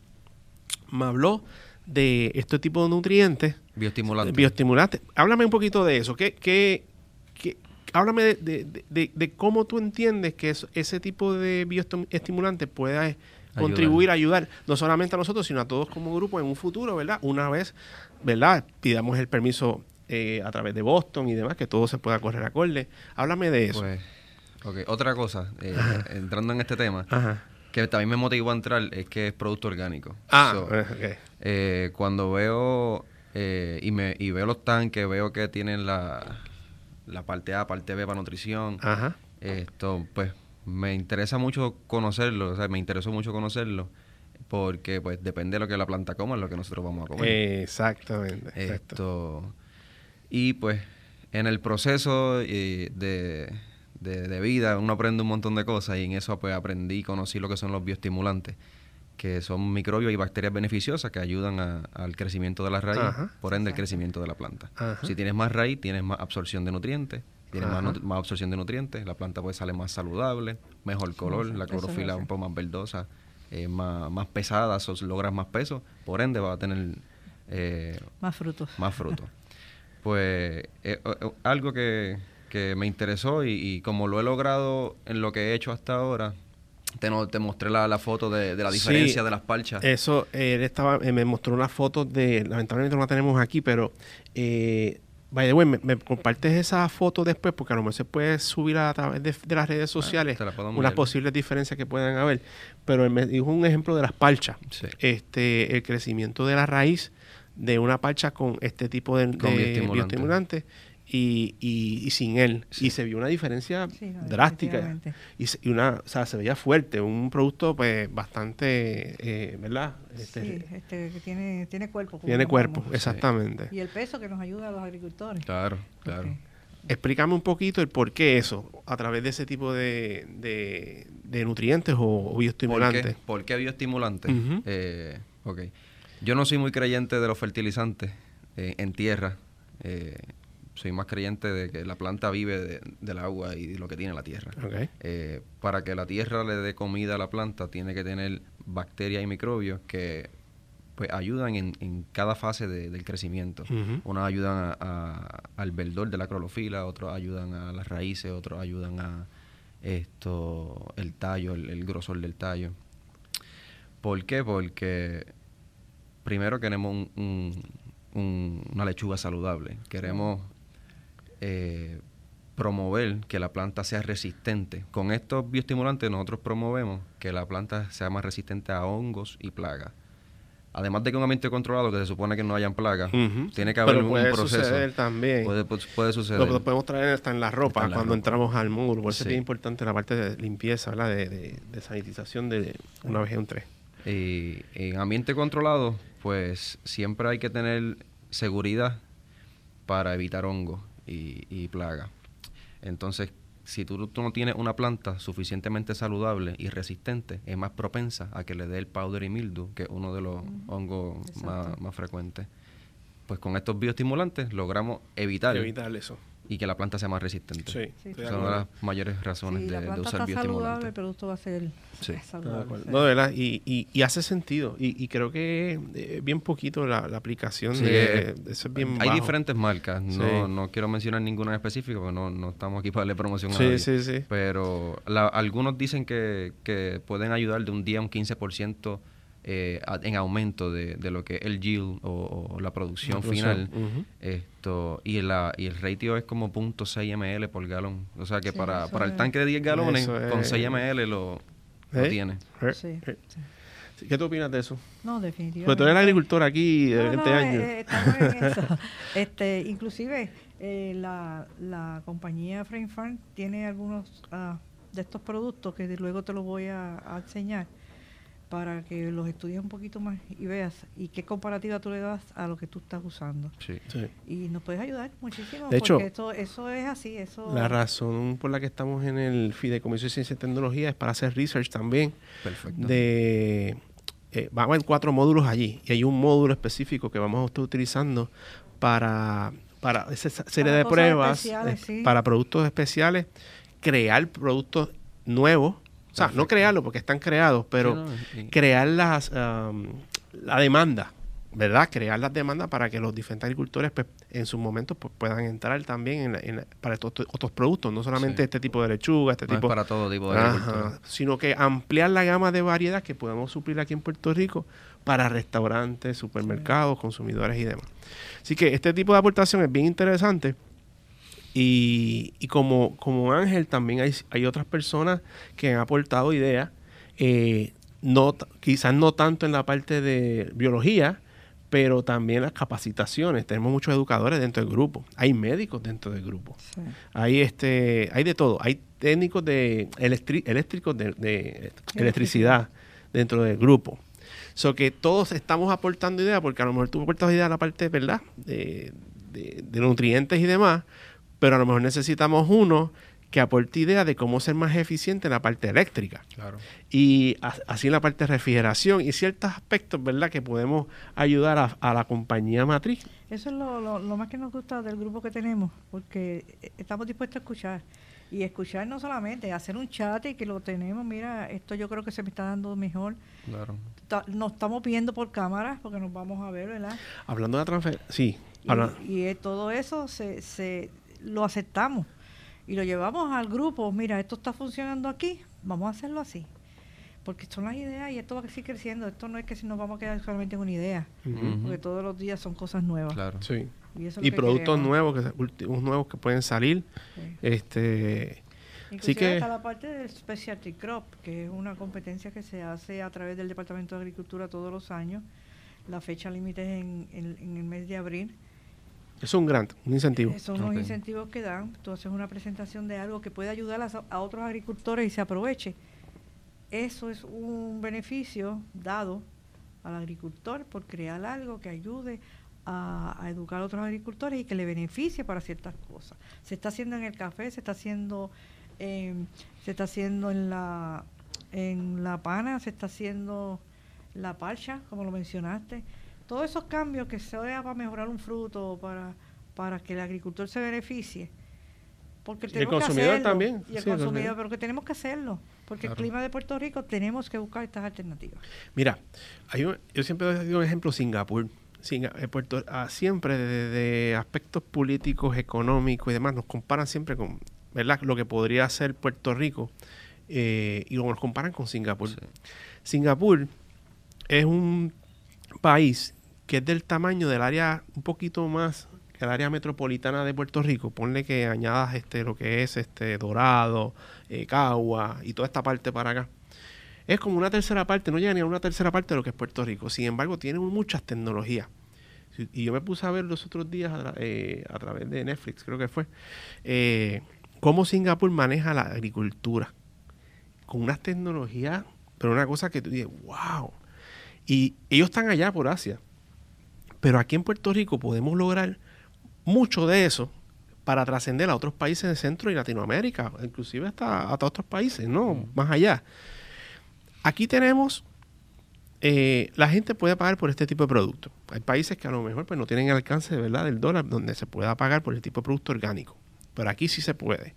me habló de este tipo de nutrientes. Bioestimulantes. Bioestimulantes. Háblame un poquito de eso. ¿Qué, qué, qué, háblame de, de, de, de cómo tú entiendes que eso, ese tipo de bioestimulantes pueda contribuir, ayudar. ayudar, no solamente a nosotros, sino a todos como grupo en un futuro, ¿verdad? Una vez, ¿verdad?, pidamos el permiso... Eh, a través de Boston y demás, que todo se pueda correr acorde. Háblame de eso. Pues, okay. Otra cosa, eh, entrando en este tema, ajá, que también me motivó a entrar, es que es producto orgánico. Ah, so, okay. eh, cuando veo, eh, y me y veo los tanques, veo que tienen la, la parte A, parte B para nutrición, ajá, esto, pues me interesa mucho conocerlo, o sea, me interesó mucho conocerlo. Porque pues depende de lo que la planta coma, es lo que nosotros vamos a comer. Exactamente. Esto... Exacto. Y pues en el proceso eh, de, de, de vida uno aprende un montón de cosas, y en eso pues aprendí y conocí lo que son los bioestimulantes, que son microbios y bacterias beneficiosas que ayudan a, al crecimiento de las raíces, ajá, por ende, exacto, el crecimiento de la planta. Ajá. Si tienes más raíz, tienes más absorción de nutrientes, tienes más, nutri- más absorción de nutrientes, la planta pues sale más saludable, mejor color, sí, la clorofila es un poco más verdosa, eh, más, más pesada, so, logras más peso, por ende va a tener eh, más frutos. Más frutos. Pues eh, eh, algo que, que me interesó y, y como lo he logrado en lo que he hecho hasta ahora, te, no, te mostré la, la foto de, de la diferencia, sí, de las parchas. Eso, él estaba, eh, me mostró unas fotos de, lamentablemente no la tenemos aquí, pero, eh, by the way, me, me compartes esa foto después, porque a lo mejor se puede subir a través de, de las redes sociales, ah, la unas mirar. posibles diferencias que puedan haber. Pero él me dijo un ejemplo de las parchas, sí, este, el crecimiento de la raíz de una parcha con este tipo de, de bioestimulante, bioestimulante y, y, y sin él. Sí. Y se vio una diferencia, sí, no, drástica. Y, se, y una, o sea, se veía fuerte. Un producto pues bastante, eh, ¿verdad? Este, sí, este, que tiene, tiene cuerpo. Tiene cuerpo, como, exactamente. Sí. Y el peso que nos ayuda a los agricultores. Claro, claro. Porque Explícame un poquito el por qué eso, a través de ese tipo de, de, de nutrientes o, o bioestimulantes. ¿Por qué, ¿Por qué bioestimulantes? Uh-huh. eh, okay. Yo no soy muy creyente de los fertilizantes eh, en tierra. Eh, soy más creyente de que la planta vive de, del agua y de lo que tiene la tierra. Okay. Eh, para que la tierra le dé comida a la planta, tiene que tener bacterias y microbios que pues ayudan en, en cada fase de, del crecimiento. Uh-huh. Unos ayudan a, a, al verdor de la clorofila, otros ayudan a las raíces, otros ayudan a esto, el tallo, el, el grosor del tallo. ¿Por qué? Porque primero queremos un, un, un, una lechuga saludable. Queremos eh, promover que la planta sea resistente. Con estos bioestimulantes nosotros promovemos que la planta sea más resistente a hongos y plagas. Además de que un ambiente controlado, que se supone que no hayan plagas, uh-huh. tiene que haber Pero un puede proceso. Puede suceder también. Puede, puede suceder. Lo, lo podemos traer hasta en la ropa en la cuando ropa. entramos al muro. Por eso sí. es importante la parte de limpieza, ¿verdad? De, de, de sanitización de una vez en tres. Y en ambiente controlado, pues siempre hay que tener seguridad para evitar hongos y, y plagas. Entonces, si tú, tú no tienes una planta suficientemente saludable y resistente, es más propensa a que le dé el powder y mildew, que es uno de los uh-huh. hongos más, más frecuentes. Pues con estos bioestimulantes logramos evitar, evitar eso. Y que la planta sea más resistente. Sí, sí, son claro. las mayores razones sí, de, de usar bioestimulantes. Si la planta está saludable, el producto va a ser sí. saludable. No, de verdad, y, y, y hace sentido. Y, y creo que eh, bien poquito la, la aplicación sí, de, de eso es bien Hay bajo. diferentes marcas. No, sí. no quiero mencionar ninguna en específico, porque no, no estamos aquí para darle promoción sí, a nadie. Sí, sí. Pero la, algunos dicen que, que pueden ayudar de un día a un quince por ciento Eh, en aumento de, de lo que es el yield o, o la producción, la producción final. Uh-huh. Esto y, la, y el ratio es como punto seis mililitros por galón. O sea que sí, para, para el tanque de diez galones, es, con seis mililitros lo, ¿eh? lo tiene. Sí, sí. ¿Qué tú opinas de eso? No, definitivamente. Porque tú eres agricultor aquí de no, veinte no, años. Eh, estamos en eso. Este, inclusive, eh, la, la compañía Frey Farms tiene algunos uh, de estos productos que luego te los voy a, a enseñar, para que los estudies un poquito más y veas y qué comparativa tú le das a lo que tú estás usando. Sí. sí. Y nos puedes ayudar muchísimo, de porque hecho, esto, eso es así. eso La razón por la que estamos en el Fideicomiso de Ciencia y Tecnología es para hacer research también. Perfecto. De, eh, vamos a haber cuatro módulos allí y hay un módulo específico que vamos a estar utilizando para, para esa serie para de pruebas, eh, sí. para productos especiales, crear productos nuevos. O sea, Perfecto. no crearlo porque están creados, pero no, no. crear las, um, la demanda, ¿verdad? Crear las demandas para que los diferentes agricultores pues, en sus momentos pues, puedan entrar también en la, en la, para estos otros productos. No solamente sí. este tipo de lechuga, este no tipo... es para todo tipo de agricultura. Ajá, sino que ampliar la gama de variedad que podemos suplir aquí en Puerto Rico para restaurantes, supermercados, sí. consumidores y demás. Así que este tipo de aportación es bien interesante. Y, y como, como Ángel, también hay, hay otras personas que han aportado ideas, eh, no, quizás no tanto en la parte de biología, pero también las capacitaciones. Tenemos muchos educadores dentro del grupo. Hay médicos dentro del grupo. Sí. Hay este hay de todo. Hay técnicos de electri- eléctricos de, de electricidad dentro del grupo. So que todos estamos aportando ideas, porque a lo mejor tú aportas ideas a la parte, ¿verdad? De, de, de nutrientes y demás, pero a lo mejor necesitamos uno que aporte idea de cómo ser más eficiente en la parte eléctrica. Claro. Y a, así en la parte de refrigeración y ciertos aspectos, ¿verdad?, que podemos ayudar a, a la compañía matriz. Eso es lo, lo, lo más que nos gusta del grupo que tenemos, porque estamos dispuestos a escuchar. Y escuchar no solamente, hacer un chat y que lo tenemos, mira, esto yo creo que se me está dando mejor. Claro. Ta- nos estamos viendo por cámaras porque nos vamos a ver, ¿verdad? Hablando de transferencia, sí. Y, habla- y todo eso se... se lo aceptamos y lo llevamos al grupo. Mira, esto está funcionando aquí, vamos a hacerlo así. Porque son las ideas y esto va a seguir creciendo. Esto no es que si nos vamos a quedar solamente en una idea, uh-huh. porque todos los días son cosas nuevas. Claro. Sí. Y, eso es y que productos queremos. nuevos, que, últimos nuevos que pueden salir. Sí. Este, así que hasta la parte del Specialty Crop, que es una competencia que se hace a través del Departamento de Agricultura todos los años. La fecha límite es en, en, en el mes de abril. Es un grant, un incentivo. Son unos okay. incentivos que dan. Tú haces una presentación de algo que puede ayudar a, a otros agricultores y se aproveche. Eso es un beneficio dado al agricultor por crear algo que ayude a, a educar a otros agricultores y que le beneficie para ciertas cosas. Se está haciendo en el café, se está haciendo, eh, se está haciendo en la en la pana, se está haciendo la parcha, como lo mencionaste. Todos esos cambios que se vea para mejorar un fruto, para, para que el agricultor se beneficie. Porque tenemos y el consumidor que hacerlo, también. Y el sí, consumidor, pero que tenemos que hacerlo. Porque claro, el clima de Puerto Rico tenemos que buscar estas alternativas. Mira, hay un, yo siempre doy un ejemplo, Singapur. Singa, eh, Puerto, ah, siempre desde de aspectos políticos, económicos y demás, nos comparan siempre con, ¿verdad?, lo que podría hacer Puerto Rico, eh, y nos comparan con Singapur. Sí. Singapur es un país que es del tamaño del área un poquito más que el área metropolitana de Puerto Rico. Ponle que añadas este lo que es este Dorado, eh, Cagua y toda esta parte para acá. Es como una tercera parte, no llega ni a una tercera parte de lo que es Puerto Rico. Sin embargo, tiene muchas tecnologías. Y yo me puse a ver los otros días a, tra eh, a través de Netflix, creo que fue, eh, cómo Singapur maneja la agricultura con unas tecnologías, pero una cosa que tú dices, wow. Y ellos están allá por Asia. Pero aquí en Puerto Rico podemos lograr mucho de eso para trascender a otros países de Centro y Latinoamérica, inclusive hasta, hasta otros países, ¿no? Mm. Más allá. Aquí tenemos, eh, la gente puede pagar por este tipo de producto. Hay países que a lo mejor pues, no tienen el alcance, ¿verdad?, del dólar donde se pueda pagar por el tipo de producto orgánico. Pero aquí sí se puede.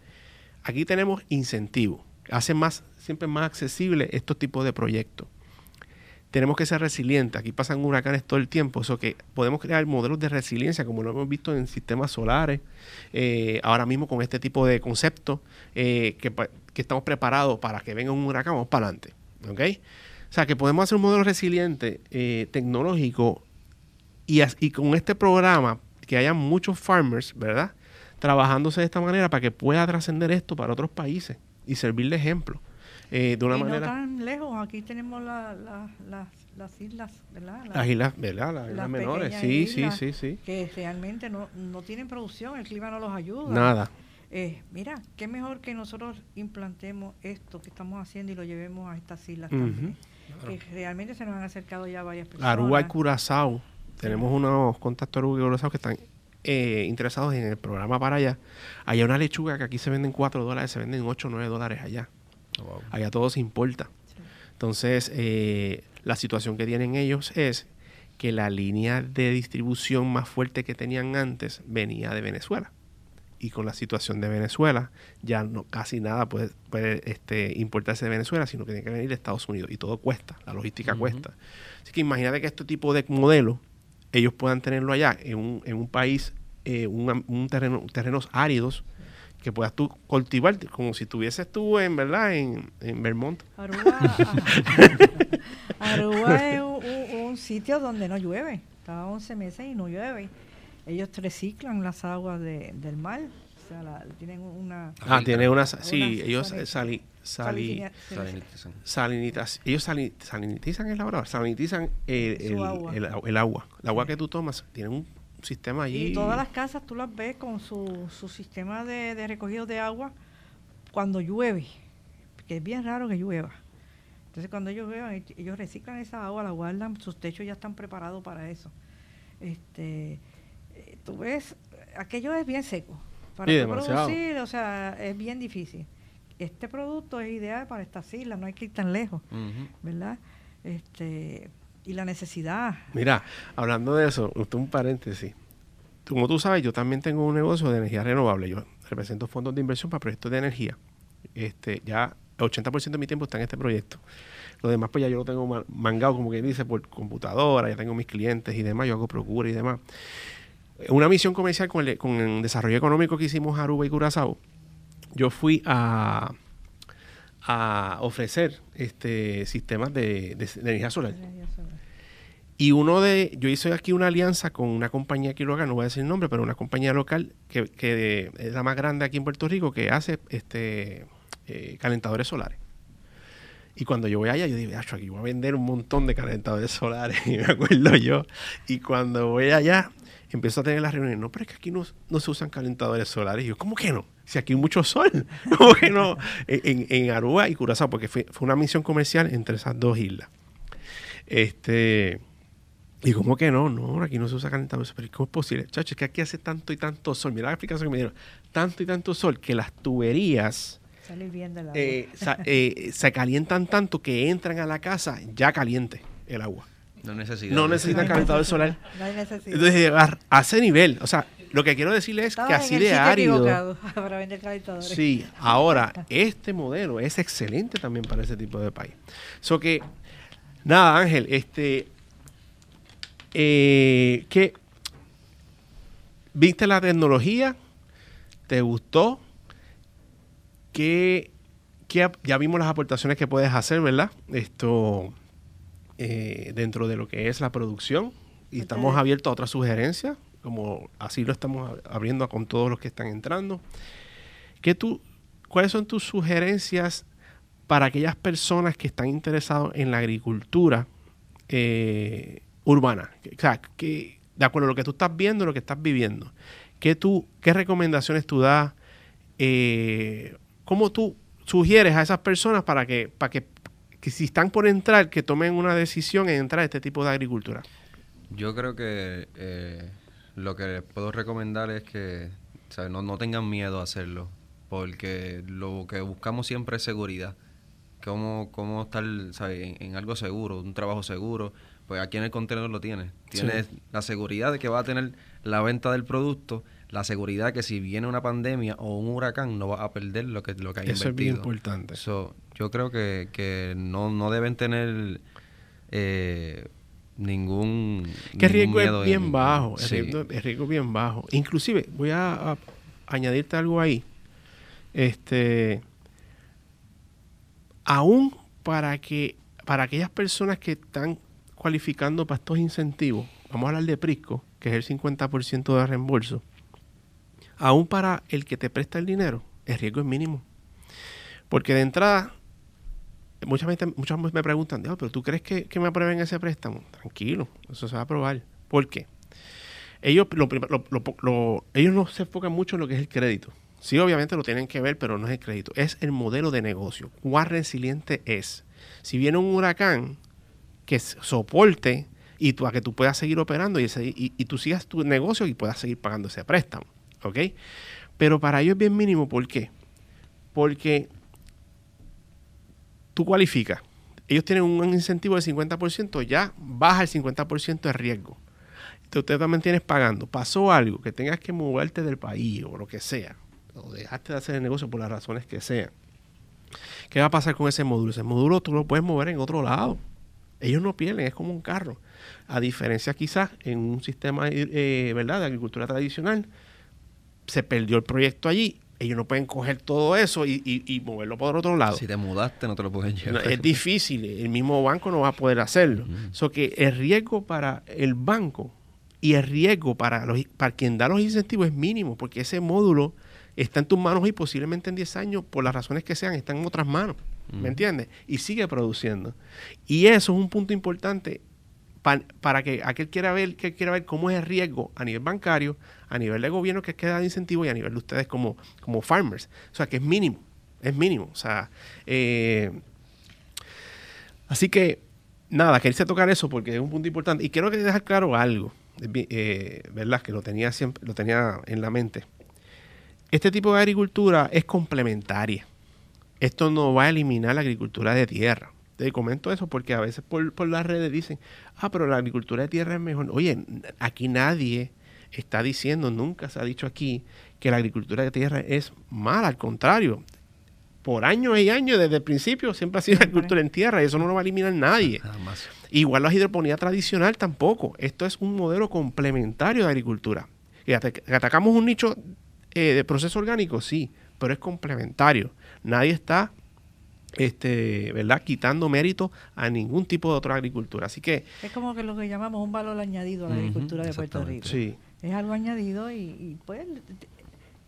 Aquí tenemos incentivos. Hacen más, siempre más accesible estos tipos de proyectos. Tenemos que ser resilientes. Aquí pasan huracanes todo el tiempo. Eso que podemos crear modelos de resiliencia, como lo hemos visto en sistemas solares, eh, ahora mismo con este tipo de conceptos, eh, que, que estamos preparados para que venga un huracán, vamos para adelante. ¿Okay? O sea, que podemos hacer un modelo resiliente, eh, tecnológico, y, y con este programa, que haya muchos farmers, ¿verdad?, trabajándose de esta manera para que pueda trascender esto para otros países y servir de ejemplo. Eh, de una y manera no tan lejos, aquí tenemos la, la, la, las islas, ¿verdad? Las, las islas, ¿verdad? Las, las islas menores, sí, islas sí, sí, sí. Que realmente no, no tienen producción, el clima no los ayuda. Nada. Eh, mira, qué mejor que nosotros implantemos esto que estamos haciendo y lo llevemos a estas islas, uh-huh, también. Claro. Que realmente se nos han acercado ya varias personas. Aruba y Curazao, tenemos, sí, unos contactos Aruba y Curazao que están eh, interesados en el programa para allá. Allá una lechuga que aquí se venden cuatro dólares, se venden ocho o nueve dólares allá. Wow. Allá todo se importa. Sí. Entonces, eh, la situación que tienen ellos es que la línea de distribución más fuerte que tenían antes venía de Venezuela. Y con la situación de Venezuela, ya no, casi nada puede, puede este, importarse de Venezuela, sino que tiene que venir de Estados Unidos. Y todo cuesta, la logística, uh-huh, cuesta. Así que imagínate que este tipo de modelo, ellos puedan tenerlo allá, en un, en un país, eh, un, un terreno, terrenos áridos, que puedas tú cultivarte como si estuvieses tú en verdad en, en Vermont. Aruba, Aruba es un, un sitio donde no llueve, cada once meses y no llueve. Ellos reciclan las aguas de, del mar, o sea, la, tienen una... Ah, tienen una... Sí, ellos sali, sali, salinitizan. Salinitizan. Ellos sali, salinitizan el agua, salinitizan el, el, agua. El, el, el agua. El agua que tú tomas tiene un sistema allí. Y todas las casas tú las ves con su, su sistema de, de recogido de agua cuando llueve, que es bien raro que llueva. Entonces cuando ellos lluevan, ellos reciclan esa agua, la guardan, sus techos ya están preparados para eso. Este, tú ves, aquello es bien seco. Para sí, producir, o sea, es bien difícil. Este producto es ideal para estas islas, no hay que ir tan lejos, uh-huh, ¿verdad? Este... Y la necesidad. Mira, hablando de eso, un paréntesis. Como tú sabes, yo también tengo un negocio de energía renovable. Yo represento fondos de inversión para proyectos de energía. Este, ya el ochenta por ciento de mi tiempo está en este proyecto. Lo demás, pues ya yo lo tengo mangado, como quien dice, por computadora. Ya tengo mis clientes y demás. Yo hago procura y demás. Una misión comercial con el, con el desarrollo económico que hicimos a Aruba y Curazao. Yo fui a... a ofrecer este sistemas de, de, de energía solar. Energía solar. Y uno de... Yo hice aquí una alianza con una compañía aquí local, no voy a decir el nombre, pero una compañía local que, que de, es la más grande aquí en Puerto Rico, que hace este eh, calentadores solares. Y cuando yo voy allá, yo digo, aquí voy a vender un montón de calentadores solares, me acuerdo yo. Y cuando voy allá, empiezo a tener las reuniones. No, pero es que aquí no, no se usan calentadores solares. Y yo, ¿cómo que no? Si aquí hay mucho sol. ¿Cómo que no? En, en Aruba y Curazao, porque fue, fue una misión comercial entre esas dos islas. Este, Y como que no, no, aquí no se usa calentamiento. Pero ¿cómo es posible? Chacho, es que aquí hace tanto y tanto sol. Mira la explicación que me dieron. Tanto y tanto sol que las tuberías eh, sa eh, se calientan tanto que entran a la casa ya caliente el agua. No necesitan. No necesitan calentador solar. No hay necesidad. Entonces, a ese nivel, o sea, lo que quiero decirles es Estamos que así de árido. Para vender calentadores. Sí, ahora, este modelo es excelente también para ese tipo de país. So que, nada, Ángel, este... Eh, ¿qué? ¿Viste la tecnología? ¿Te gustó? ¿Qué, qué, ya vimos las aportaciones que puedes hacer, ¿verdad? Esto eh, dentro de lo que es la producción. Y okay. Estamos abiertos a otras sugerencias, como así lo estamos abriendo con todos los que están entrando. ¿Qué tú, ¿Cuáles son tus sugerencias para aquellas personas que están interesadas en la agricultura? Eh, urbana, o sea, que, de acuerdo a lo que tú estás viendo, lo que estás viviendo, ¿qué, tú, qué recomendaciones tú das? Eh, ¿Cómo tú sugieres a esas personas para, que, para que, que si están por entrar, que tomen una decisión en entrar a este tipo de agricultura? Yo creo que eh, lo que les puedo recomendar es que o sea, no, no tengan miedo a hacerlo, porque lo que buscamos siempre es seguridad. Cómo, cómo estar en, en algo seguro, un trabajo seguro. Pues aquí en el contenedor lo tienes. Tienes sí. la seguridad de que vas a tener la venta del producto, la seguridad que si viene una pandemia o un huracán no vas a perder lo que, lo que hay Eso invertido. Eso es bien importante. So, yo creo que, que no, no deben tener eh, ningún, que el ningún riesgo miedo. Es bien en, bajo, sí. el, riesgo, el riesgo es bien bajo. Inclusive, voy a, a añadirte algo ahí. Este, aún para, que, para aquellas personas que están cualificando para estos incentivos, vamos a hablar de Prisco, que es el cincuenta por ciento de reembolso, aún para el que te presta el dinero, el riesgo es mínimo. Porque de entrada, muchas veces, muchas veces me preguntan, oh, pero ¿tú crees que, que me aprueben ese préstamo? Tranquilo, eso se va a aprobar. ¿Por qué? Ellos, lo, lo, lo, lo, ellos no se enfocan mucho en lo que es el crédito. Sí, obviamente lo tienen que ver, pero no es el crédito. Es el modelo de negocio. ¿Cuán resiliente es? Si viene un huracán, que soporte y tú, a que tú puedas seguir operando y, ese, y, y tú sigas tu negocio y puedas seguir pagando ese préstamo, ¿ok? Pero para ellos es bien mínimo, ¿por qué? Porque tú cualificas. Ellos tienen un incentivo del cincuenta por ciento, ya baja el cincuenta por ciento de riesgo. Entonces, tú también tienes pagando. Pasó algo, que tengas que mudarte del país o lo que sea, o dejaste de hacer el negocio por las razones que sean. ¿Qué va a pasar con ese módulo? Ese módulo tú lo puedes mover en otro lado. Ellos no pierden, es como un carro. A diferencia quizás en un sistema eh, ¿verdad? de agricultura tradicional, se perdió el proyecto allí. Ellos no pueden coger todo eso y, y, y moverlo por otro lado. Si te mudaste, no te lo pueden llevar. No, es difícil. El mismo banco no va a poder hacerlo. Mm. So que el riesgo para el banco y el riesgo para, los, para quien da los incentivos es mínimo, porque ese módulo está en tus manos y posiblemente en diez años, por las razones que sean, está en otras manos. ¿Me entiendes? Y sigue produciendo. Y eso es un punto importante pa, para que aquel quiera ver, que quiera ver cómo es el riesgo a nivel bancario, a nivel de gobierno que queda de incentivo y a nivel de ustedes como, como farmers. O sea, que es mínimo. Es mínimo. O sea, eh, así que, nada, quería tocar eso porque es un punto importante. Y quiero dejar claro algo, eh, ¿verdad? Que lo tenía siempre, lo tenía en la mente. Este tipo de agricultura es complementaria. Esto no va a eliminar la agricultura de tierra. Te comento eso porque a veces por, por las redes dicen, ah, pero la agricultura de tierra es mejor. Oye, aquí nadie está diciendo, nunca se ha dicho aquí, que la agricultura de tierra es mala. Al contrario, por años y años, desde el principio, siempre ha sido agricultura en tierra y eso no lo va a eliminar nadie. Jamás. Igual la hidroponía tradicional tampoco. Esto es un modelo complementario de agricultura. ¿Que atacamos un nicho eh, de proceso orgánico? Sí, pero es complementario. Nadie está este, ¿verdad? quitando mérito a ningún tipo de otra agricultura. Así que es como que lo que llamamos un valor añadido a la uh-huh, agricultura de Puerto Rico. Sí. Es algo añadido y, y pues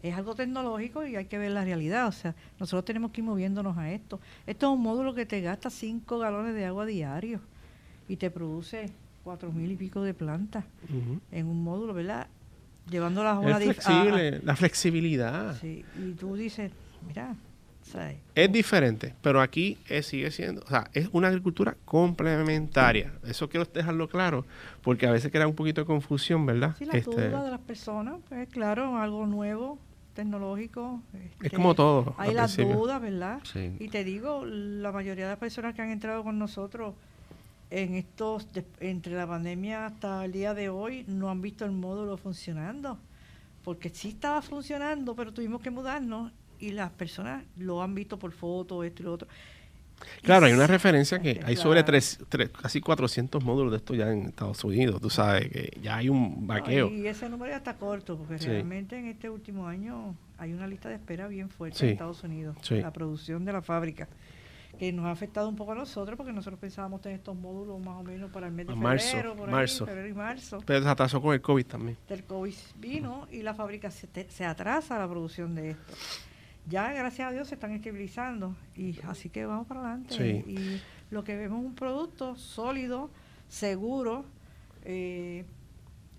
es algo tecnológico y hay que ver la realidad. O sea, nosotros tenemos que ir moviéndonos a esto. Esto es un módulo que te gasta cinco galones de agua diario y te produce cuatro mil y pico de plantas uh-huh. en un módulo, ¿verdad? Llevando las hojas... Es flexible, a, a, la flexibilidad. Sí, y tú dices, mira... Sí. Es diferente, pero aquí es, sigue siendo, o sea, es una agricultura complementaria. Eso quiero dejarlo claro, porque a veces crea un poquito de confusión, ¿verdad? Sí, la este, duda de las personas, pues claro, algo nuevo, tecnológico. Este, es como todo. Hay las dudas, ¿verdad? Sí. Y te digo, la mayoría de las personas que han entrado con nosotros en estos, de, entre la pandemia hasta el día de hoy, no han visto el módulo funcionando, porque sí estaba funcionando, pero tuvimos que mudarnos y las personas lo han visto por fotos, esto y lo otro. Claro, y hay sí, una referencia que hay claro. sobre tres, tres, casi cuatrocientos módulos de esto ya en Estados Unidos, tú sabes que ya hay un vaqueo. No, y ese número ya está corto, porque sí. realmente en este último año hay una lista de espera bien fuerte sí. en Estados Unidos, sí. la producción de la fábrica, que nos ha afectado un poco a nosotros, porque nosotros pensábamos tener estos módulos más o menos para el mes de marzo, febrero, por marzo. Ahí, febrero y marzo. Pero se atrasó con el COVID también. El COVID vino y la fábrica se, te, se atrasa la producción de esto. Ya, gracias a Dios, se están estabilizando, y así que vamos para adelante. Sí. Y lo que vemos es un producto sólido, seguro. Eh,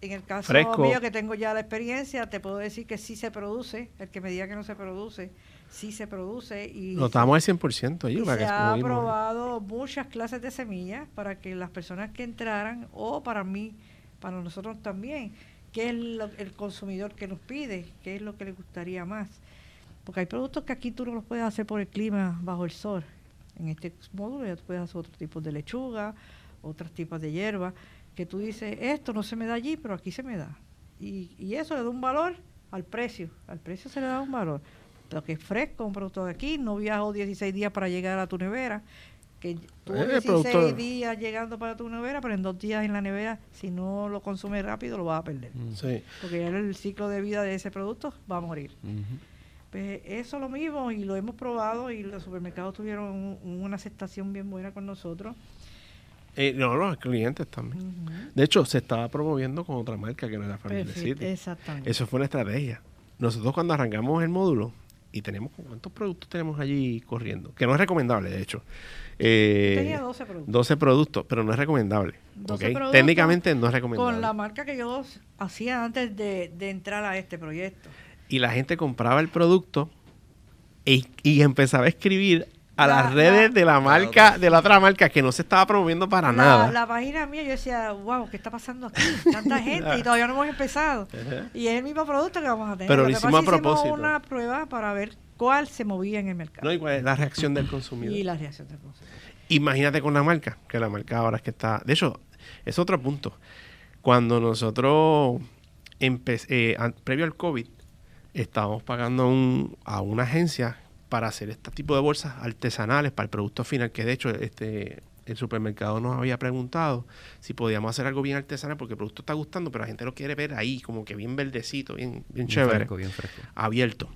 en el caso Fresco. mío, que tengo ya la experiencia, te puedo decir que sí se produce. El que me diga que no se produce, sí se produce. Y lo estamos al cien por ciento. Allí, y para se que ha aprobado muchas clases de semillas para que las personas que entraran, o para mí, para nosotros también, qué es lo, el consumidor que nos pide, qué es lo que le gustaría más. Porque hay productos que aquí tú no los puedes hacer por el clima, bajo el sol. En este módulo ya tú puedes hacer otros tipos de lechuga, otros tipos de hierba, que tú dices, esto no se me da allí, pero aquí se me da. Y, y eso le da un valor al precio. Al precio se le da un valor. Lo que es fresco, un producto de aquí, no viajo dieciséis días para llegar a tu nevera. Que tú eh, dieciséis días llegando para tu nevera, pero en dos días en la nevera, si no lo consumes rápido, lo vas a perder. Sí. Porque ya el ciclo de vida de ese producto va a morir. Uh-huh. Pues eso es lo mismo, y lo hemos probado, y los supermercados tuvieron un, una aceptación bien buena con nosotros. Eh, no, los clientes también. Uh-huh. De hecho, se estaba promoviendo con otra marca que no era FarmintheCity. Exactamente. Eso fue una estrategia. Nosotros cuando arrancamos el módulo, y tenemos, ¿cuántos productos tenemos allí corriendo? Que no es recomendable, de hecho. Eh, Tenía doce productos. doce productos, pero no es recomendable. ¿Okay? Técnicamente no es recomendable. Con la marca que yo hacía antes de, de entrar a este proyecto. Y la gente compraba el producto y, y empezaba a escribir a la, las redes la, de la marca, de la otra marca, que no se estaba promoviendo para la, nada. La página mía, yo decía, wow, ¿qué está pasando aquí? Tanta gente y todavía no hemos empezado. Uh-huh. Y es el mismo producto que vamos a tener. Pero lo hicimos a propósito. Hicimos una prueba para ver cuál se movía en el mercado. No, y cuál es la reacción del consumidor. Y la reacción del consumidor. Imagínate con la marca, que la marca ahora es que está... De hecho, es otro punto. Cuando nosotros, empe- eh, a, previo al COVID, estábamos pagando un, a una agencia para hacer este tipo de bolsas artesanales para el producto final, que de hecho este el supermercado nos había preguntado si podíamos hacer algo bien artesanal, porque el producto está gustando, pero la gente lo quiere ver ahí, como que bien verdecito, bien, bien, bien chévere, fresco, bien fresco. Abierto.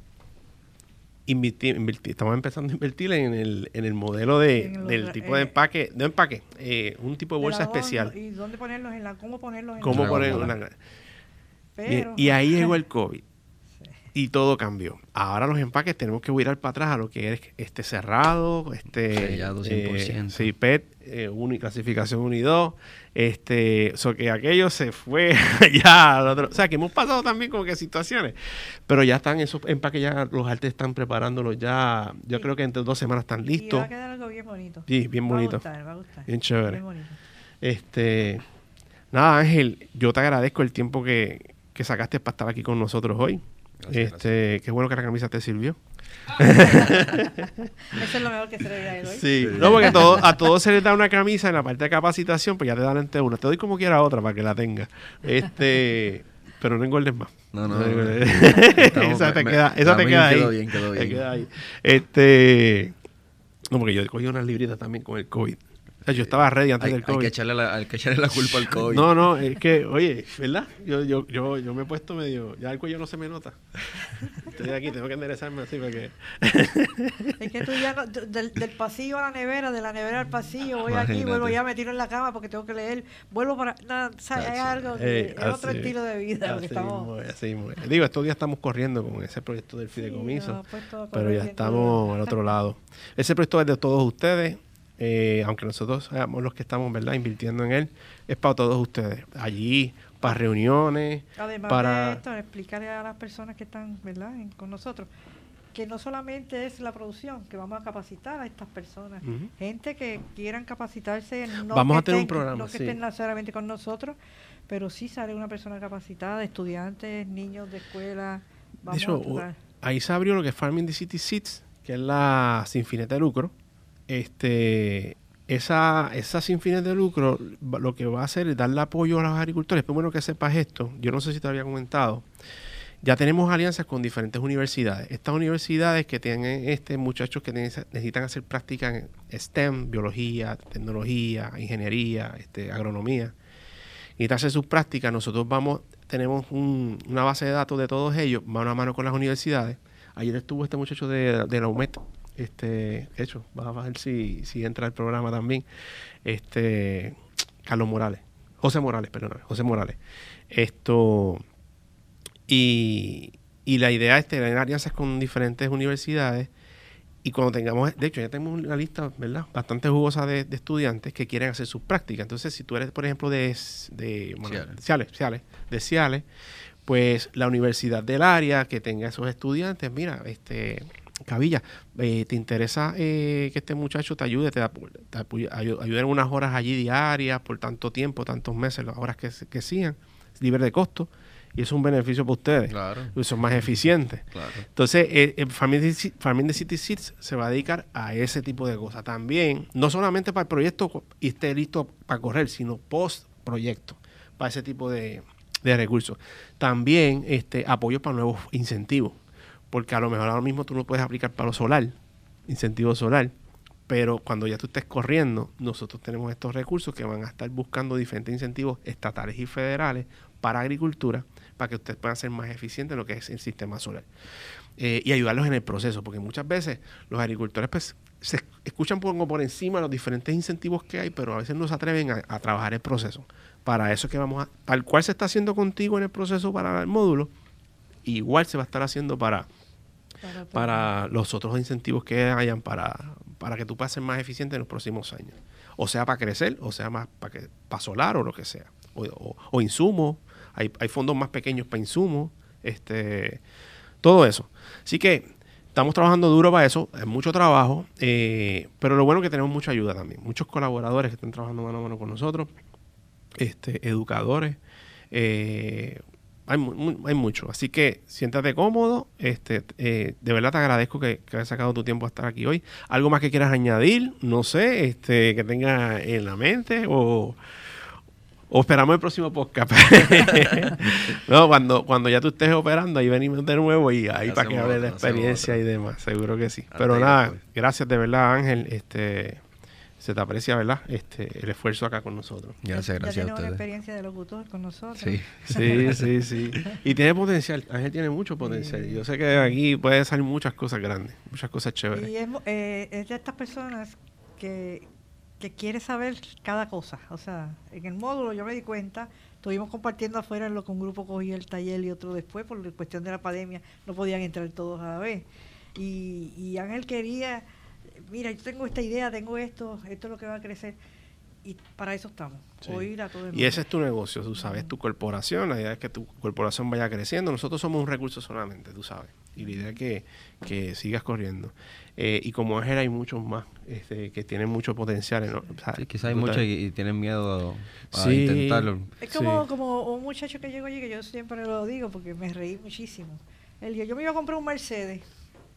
Inverti, inverti, estamos empezando a invertir en el, en el modelo de, en del otra, tipo eh, de empaque, no empaque, eh, un tipo de bolsa especial. Dónde, ¿Y dónde ponerlos? En la, ¿Cómo ponerlos? En ¿Cómo la ponerlos? En la, pero, y, y ahí llegó el COVID. Y todo cambió. Ahora los empaques tenemos que virar para atrás a lo que es este cerrado, este... Sellado cien por ciento. Eh, sí, P E T, eh, un, clasificación uno y dos. Este, o so que aquello se fue ya al otro. O sea, que hemos pasado también como que situaciones. Pero ya están esos empaques, ya los artes están preparándolos ya. Yo sí. creo que entre dos semanas están listos. Y va a quedar algo bien bonito. Sí, bien bonito. Va a gustar, va a gustar. Bien chévere. Bien bonito. Este, nada, Ángel, yo te agradezco el tiempo que, que sacaste para estar aquí con nosotros hoy. Gracias, este, gracias. Qué bueno que la camisa te sirvió. Eso es lo mejor que se le da hoy. Sí, no, porque todo, a todos se les da una camisa en la parte de capacitación, pues ya te dan entre una. Te doy como quiera otra para que la tengas. Este, pero no engordes más. No, no. no, no, no. Esa te me, queda, me, esa te queda ahí. Quedó bien, quedó bien. Te queda ahí. Este, no, porque yo he cogido unas libritas también con el COVID. Yo estaba ready antes hay, del COVID. Hay que, echarle la, hay que echarle la culpa al COVID. No, no, es que, oye, ¿verdad? Yo yo, yo, yo me he puesto medio... Ya el cuello no se me nota. Estoy aquí, tengo que enderezarme así porque... Es que tú ya... No, del, del pasillo a la nevera, de la nevera al pasillo, voy Imagínate. Aquí, vuelvo ya, me tiro en la cama porque tengo que leer. Vuelvo para... No, ¿sabes? Hay algo... Hey, es así, otro estilo de vida. Así, estamos... así, así. Digo, estos días estamos corriendo con ese proyecto del fideicomiso, sí, no, pero ya estamos al otro lado. Ese proyecto es de todos ustedes. Eh, aunque nosotros seamos los que estamos, ¿verdad?, invirtiendo en él, es para todos ustedes. Allí, para reuniones, además para... de esto, explicarle a las personas que están, ¿verdad?, en, con nosotros, que no solamente es la producción, que vamos a capacitar a estas personas, uh-huh. gente que quieran capacitarse, no vamos que, a tener estén, un programa, no que sí. estén necesariamente con nosotros, pero sí sale una persona capacitada, estudiantes, niños de escuela. Vamos de hecho, a ahí se abrió lo que es Farming the City Seeds, que es la sin fines de lucro. Este, esa, esa sin fines de lucro lo que va a hacer es darle apoyo a los agricultores. Pero bueno, que sepas esto, yo no sé si te había comentado, ya tenemos alianzas con diferentes universidades. Estas universidades que tienen este, muchachos que tienen, necesitan hacer prácticas en STEM, biología, tecnología, ingeniería, este, agronomía, y tras hacer sus prácticas, nosotros vamos, tenemos un, una base de datos de todos ellos, mano a mano con las universidades. Ayer estuvo este muchacho de, de la UMET, este, de hecho, vamos a ver si, si entra al programa también, este, Carlos Morales, José Morales, perdóname, José Morales. Esto... Y, y la idea es tener alianzas con diferentes universidades y cuando tengamos, de hecho ya tenemos una lista, ¿verdad?, bastante jugosa de, de estudiantes que quieren hacer sus prácticas. Entonces, si tú eres, por ejemplo, de, de bueno, Ciales, Ciales, de Ciales, pues la universidad del área que tenga esos estudiantes, mira, este Cabilla, eh, ¿te interesa eh, que este muchacho te ayude, te, te ayude en unas horas allí diarias por tanto tiempo, tantos meses, las horas que, que sigan, libre de costo? Y es un beneficio para ustedes. Claro. Son más eficientes. Claro. Entonces, eh, el Farming the City Seeds se va a dedicar a ese tipo de cosas. También, no solamente para el proyecto y esté listo para correr, sino post-proyecto, para ese tipo de, de recursos. También, este, apoyo para nuevos incentivos. Porque a lo mejor ahora mismo tú no puedes aplicar para lo solar, incentivo solar. Pero cuando ya tú estés corriendo, nosotros tenemos estos recursos que van a estar buscando diferentes incentivos estatales y federales para agricultura, para que ustedes puedan ser más eficientes en lo que es el sistema solar. Eh, y ayudarlos en el proceso, porque muchas veces los agricultores pues, se escuchan por, por encima los diferentes incentivos que hay, pero a veces no se atreven a, a trabajar el proceso. Para eso que vamos a... Tal cual se está haciendo contigo en el proceso para el módulo, igual se va a estar haciendo para, para, para los otros incentivos que hayan para, para que tú puedas ser más eficiente en los próximos años. O sea, para crecer, o sea, más para, que, para solar o lo que sea. O, o, o insumos. Hay, hay fondos más pequeños para insumos, este, todo eso. Así que estamos trabajando duro para eso, es mucho trabajo, eh, pero lo bueno es que tenemos mucha ayuda también. Muchos colaboradores que están trabajando mano a mano con nosotros, este, educadores, eh, hay, muy, hay mucho. Así que siéntate cómodo, este, eh, de verdad te agradezco que, que hayas sacado tu tiempo a estar aquí hoy. ¿Algo más que quieras añadir? No sé, este, que tengas en la mente o... O esperamos el próximo podcast. No, cuando, cuando ya tú estés operando, ahí venimos de nuevo y ahí para que hable la experiencia y demás. Seguro que sí. Pero nada, gracias de verdad, Ángel. Este, se te aprecia, ¿verdad?, este, el esfuerzo acá con nosotros. Gracias, gracias a ustedes. Ya tiene experiencia de locutor con nosotros. Sí, sí, sí, sí. Y tiene potencial. Ángel tiene mucho potencial. Sí. Yo sé que aquí pueden salir muchas cosas grandes, muchas cosas chéveres. Y es, eh, es de estas personas que... que quiere saber cada cosa. O sea, en el módulo yo me di cuenta, estuvimos compartiendo afuera en lo que un grupo cogía el taller y otro después, por la cuestión de la pandemia, no podían entrar todos a la vez. Y, y Ángel quería, mira, yo tengo esta idea, tengo esto, esto es lo que va a crecer. Y para eso estamos, sí. Oír a todo el mundo. Y ese es tu negocio, tú sabes, uh-huh. tu corporación, la idea es que tu corporación vaya creciendo. Nosotros somos un recurso solamente, tú sabes. Y la idea es que, que sigas corriendo. Eh, y como Ángel hay muchos más este, que tienen mucho potencial, ¿no? O sea, sí, quizás hay muchos y, y tienen miedo a, a sí. intentarlo. Es como, sí. como un muchacho que llegó allí, que yo siempre lo digo porque me reí muchísimo. Él dijo, yo me iba a comprar un Mercedes.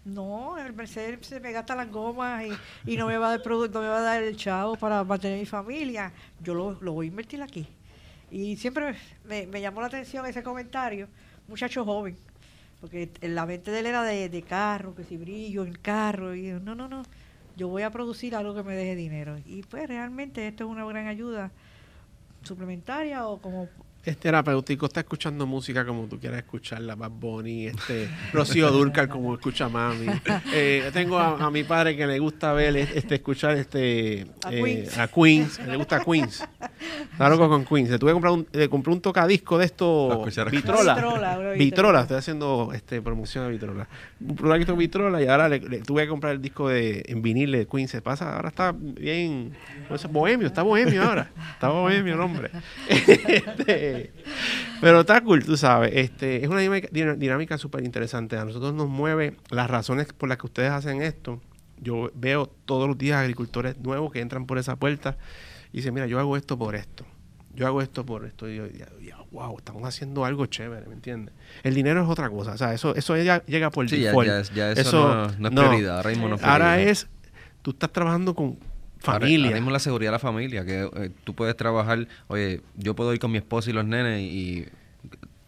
No, el Mercedes se me gasta las gomas y, y no me va a dar producto, no me va a dar el chavo para mantener mi familia. Yo lo, lo voy a invertir aquí. Y siempre me, me llamó la atención ese comentario. Muchacho joven. Porque la mente de él era de, de carro, que si brillo en carro, y yo, no, no, no, yo voy a producir algo que me deje dinero. Y pues realmente esto es una gran ayuda suplementaria o como... Es terapéutico, está escuchando música como tú quieras escucharla, Bad Bunny, este, Rocío Dúrcal como escucha mami. Eh, tengo a, a mi padre que le gusta ver, este, escuchar este, a, eh, Queens. a Queens, le gusta Queens. Está loco con Queens. Le tuve que comprar un, le compré un tocadisco de esto, Vitrola. Vitrola, Vitrola, estoy haciendo este, promoción de Vitrola. Un proyecto Vitrola y ahora le, le tuve que comprar el disco de, en vinil de Queens. Se pasa, ahora está bien, no sé, bohemio, está bohemio ahora. Está bohemio el hombre. Este, Pero está cool, tú sabes. Este, es una dinámica, dinámica súper interesante. A nosotros nos mueve las razones por las que ustedes hacen esto. Yo veo todos los días agricultores nuevos que entran por esa puerta y dicen, mira, yo hago esto por esto. Yo hago esto por esto. Y yo, ya, ya, wow, estamos haciendo algo chévere, ¿me entiendes? El dinero es otra cosa. O sea, eso, eso ya llega por sí, default. Ya, ya, ya eso, eso no, no es no, prioridad. Ahora mismo no es prioridad. Ahora es, tú estás trabajando con familia. Ahora mismo la seguridad de la familia, que eh, tú puedes trabajar, oye, yo puedo ir con mi esposa y los nenes y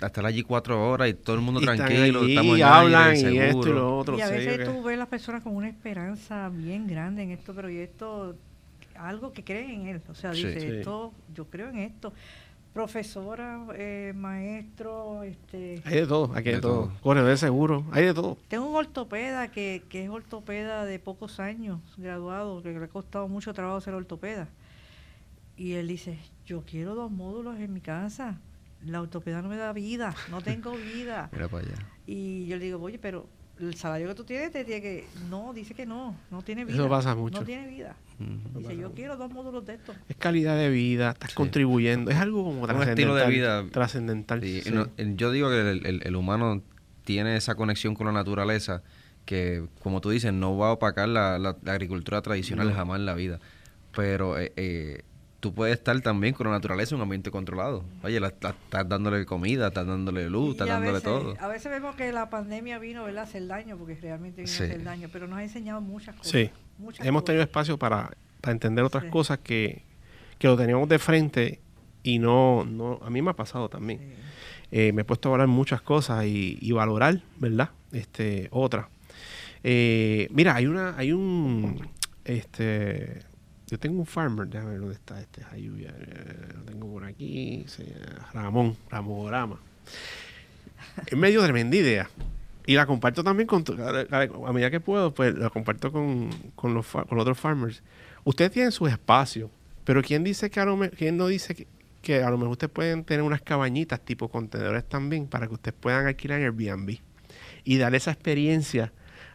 estar allí cuatro horas y todo el mundo y tranquilo. Allí, estamos y hablan y esto y lo otro. Y a veces sí, tú que... ves las personas con una esperanza bien grande en esto, pero y esto, algo que creen en él. O sea, sí, dice, sí. esto, yo creo en esto. Profesora, eh, maestro, este... Hay de todo, aquí hay de todo. Corredor de seguro, hay de todo. Tengo un ortopeda que, que es ortopeda de pocos años, graduado, que le ha costado mucho trabajo ser ortopeda. Y él dice, yo quiero dos módulos en mi casa. La ortopeda no me da vida, no tengo vida. Mira para allá. Y yo le digo, oye, pero el salario que tú tienes te tiene que... No, dice que no, no tiene vida. Eso pasa mucho. No tiene vida. Mm-hmm. Dice, yo quiero dos módulos de esto. Es calidad de vida, estás sí. contribuyendo. Es algo como trascendental. Un estilo de vida. Trascendental. Sí. Sí. No, yo digo que el, el, el humano tiene esa conexión con la naturaleza que, como tú dices, no va a opacar la, la, la agricultura tradicional no. jamás en la vida. Pero... Eh, eh, tú puedes estar también con la naturaleza en un ambiente controlado. Oye, la, la, estás dándole comida, estás dándole luz, estás dándole veces, todo. A veces vemos que la pandemia vino, ¿verdad?, a hacer daño, porque realmente vino sí. a hacer daño, pero nos ha enseñado muchas cosas. Sí, muchas hemos cosas. tenido espacio para, para entender otras sí. cosas que, que lo teníamos de frente y no, no a mí me ha pasado también. Sí. Eh, me he puesto a valorar muchas cosas y, y valorar, ¿verdad?, este, otras. Eh, mira, hay una, hay un... este Yo tengo un farmer, déjame ver dónde está este, Ayuya, lo tengo por aquí, se llama Ramón, Ramogorama. Es medio tremenda idea. Y la comparto también con, tu, a, a, a medida que puedo, pues la comparto con, con, los, con los otros farmers. Ustedes tienen sus espacios, pero ¿quién dice que a lo me, quién no dice que, que a lo mejor ustedes pueden tener unas cabañitas tipo contenedores también para que ustedes puedan alquilar en Airbnb y dar esa experiencia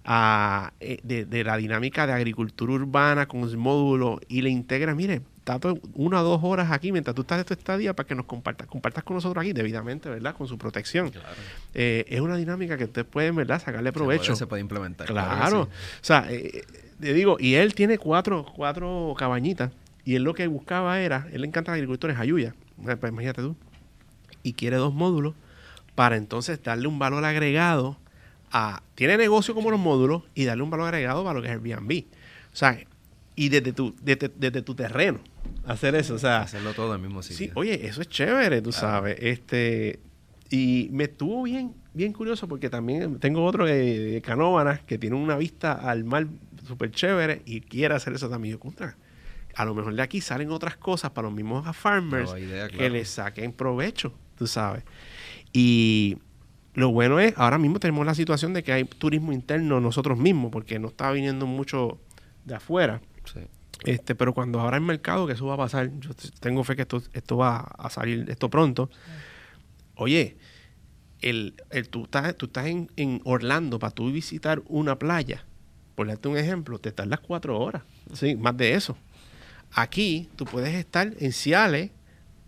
A, de, de la dinámica de agricultura urbana con el módulo y le integra, mire, tato una o dos horas aquí mientras tú estás de tu estadía para que nos compartas, compartas con nosotros aquí debidamente, ¿verdad?, con su protección. Claro. Eh, es una dinámica que ustedes pueden, ¿verdad?, sacarle provecho. Se puede, se puede implementar. Claro. claro sí. O sea, eh, le digo, y él tiene cuatro, cuatro cabañitas y él lo que buscaba era, él le encanta a los agricultores, Ayuya, pues imagínate tú, y quiere dos módulos para entonces darle un valor agregado a, tiene negocio como los módulos y darle un valor agregado para lo que es Airbnb. O sea, y desde tu, desde, desde tu terreno, hacer eso, o sea... Hacerlo todo en el mismo sitio. Sí, oye, eso es chévere, tú claro. sabes. Este, y me estuvo bien, bien curioso porque también tengo otro de, de Canóvanas que tiene una vista al mar súper chévere y quiere hacer eso también. Yo, contra, a lo mejor de aquí salen otras cosas para los mismos farmers no, idea, claro. que les saquen provecho, tú sabes. Y... Lo bueno es, ahora mismo tenemos la situación de que hay turismo interno nosotros mismos, porque no está viniendo mucho de afuera. Sí. Este, pero cuando abra el mercado, que eso va a pasar, yo tengo fe que esto, esto va a salir esto pronto. Sí. Oye, el, el, tú estás, tú estás en, en Orlando para tú visitar una playa, por darte un ejemplo, te estás las cuatro horas, sí, más de eso. Aquí tú puedes estar en Ciales,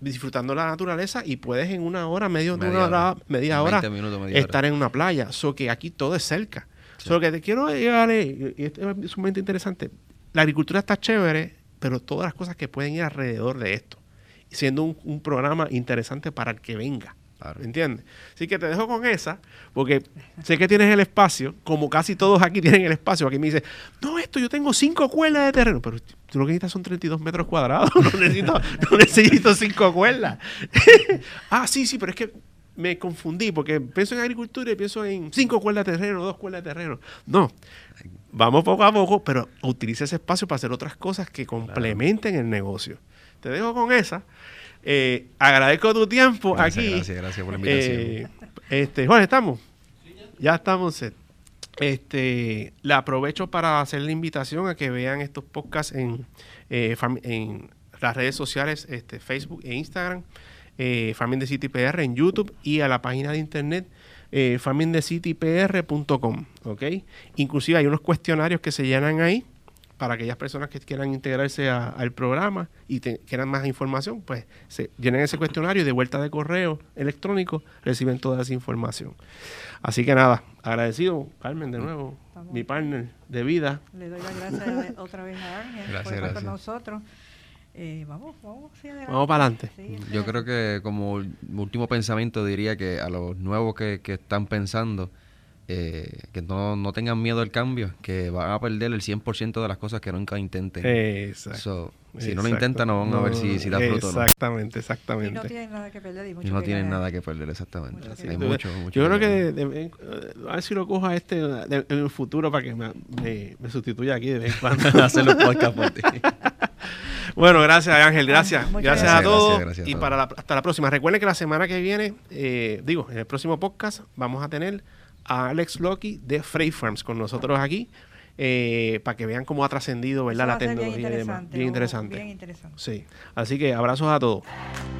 disfrutando la naturaleza y puedes en una hora, medio media una hora, hora media hora minutos, media estar hora. en una playa. So que aquí todo es cerca. Sí. So que te quiero llegar, y esto es sumamente interesante. La agricultura está chévere, pero todas las cosas que pueden ir alrededor de esto, siendo un, un programa interesante para el que venga. Claro. ¿Entiendes? Así que te dejo con esa, porque sé que tienes el espacio, como casi todos aquí tienen el espacio. Aquí me dice, no, esto yo tengo cinco cuerdas de terreno, pero tú lo que necesitas son treinta y dos metros cuadrados, no necesito, no necesito cinco cuerdas. Ah, sí, sí, pero es que me confundí, porque pienso en agricultura y pienso en cinco cuerdas de terreno, dos cuerdas de terreno. No, vamos poco a poco, pero utiliza ese espacio para hacer otras cosas que complementen claro. el negocio. Te dejo con esa. Eh, agradezco tu tiempo gracias, aquí. Gracias, gracias por la invitación. Eh, este, Jorge, ¿estamos? Sí, ya. ya estamos. Este, la aprovecho para hacer la invitación a que vean estos podcasts en, eh, en las redes sociales, este, Facebook e Instagram, eh, Farming the City P R en YouTube y a la página de internet eh, Farming the City P R punto com, ¿ok? Inclusive hay unos cuestionarios que se llenan ahí para aquellas personas que quieran integrarse a, al programa y te, quieran más información, pues se llenen ese cuestionario y de vuelta de correo electrónico reciben toda esa información. Así que nada, agradecido, Carmen, de nuevo, Vamos. mi partner de vida. Le doy las gracias otra vez a Ángel gracias, por estar gracias. con nosotros. Eh, vamos, vamos, sí, vamos para adelante. Sí, yo creo que como último pensamiento diría que a los nuevos que, que están pensando, eh, que no, no tengan miedo al cambio, que van a perder el cien por ciento de las cosas que nunca intenten. Exacto. So, si exacto. no lo intentan, no van no, a ver si, si da fruto. Exactamente, exactamente. Y no tienen nada que perder. Y, mucho y no que tienen ganar. nada que perder, exactamente. Mucho que hay mucho, mucho. Yo creo que, de, de, de, a ver si lo cojo a este de, en el futuro para que me, me, me sustituya aquí de vez en cuando. Hacer los podcasts por ti. Bueno, gracias Ángel, gracias. Gracias, gracias a todos gracias, gracias a y todos. Para la, hasta la próxima. Recuerden que la semana que viene, eh, digo, en el próximo podcast vamos a tener a Alex Lockie de Frey Farms con nosotros aquí eh, para que vean cómo ha trascendido, ¿verdad? La tecnología y demás. Bien interesante. Bien interesante. Sí. Así que abrazos a todos.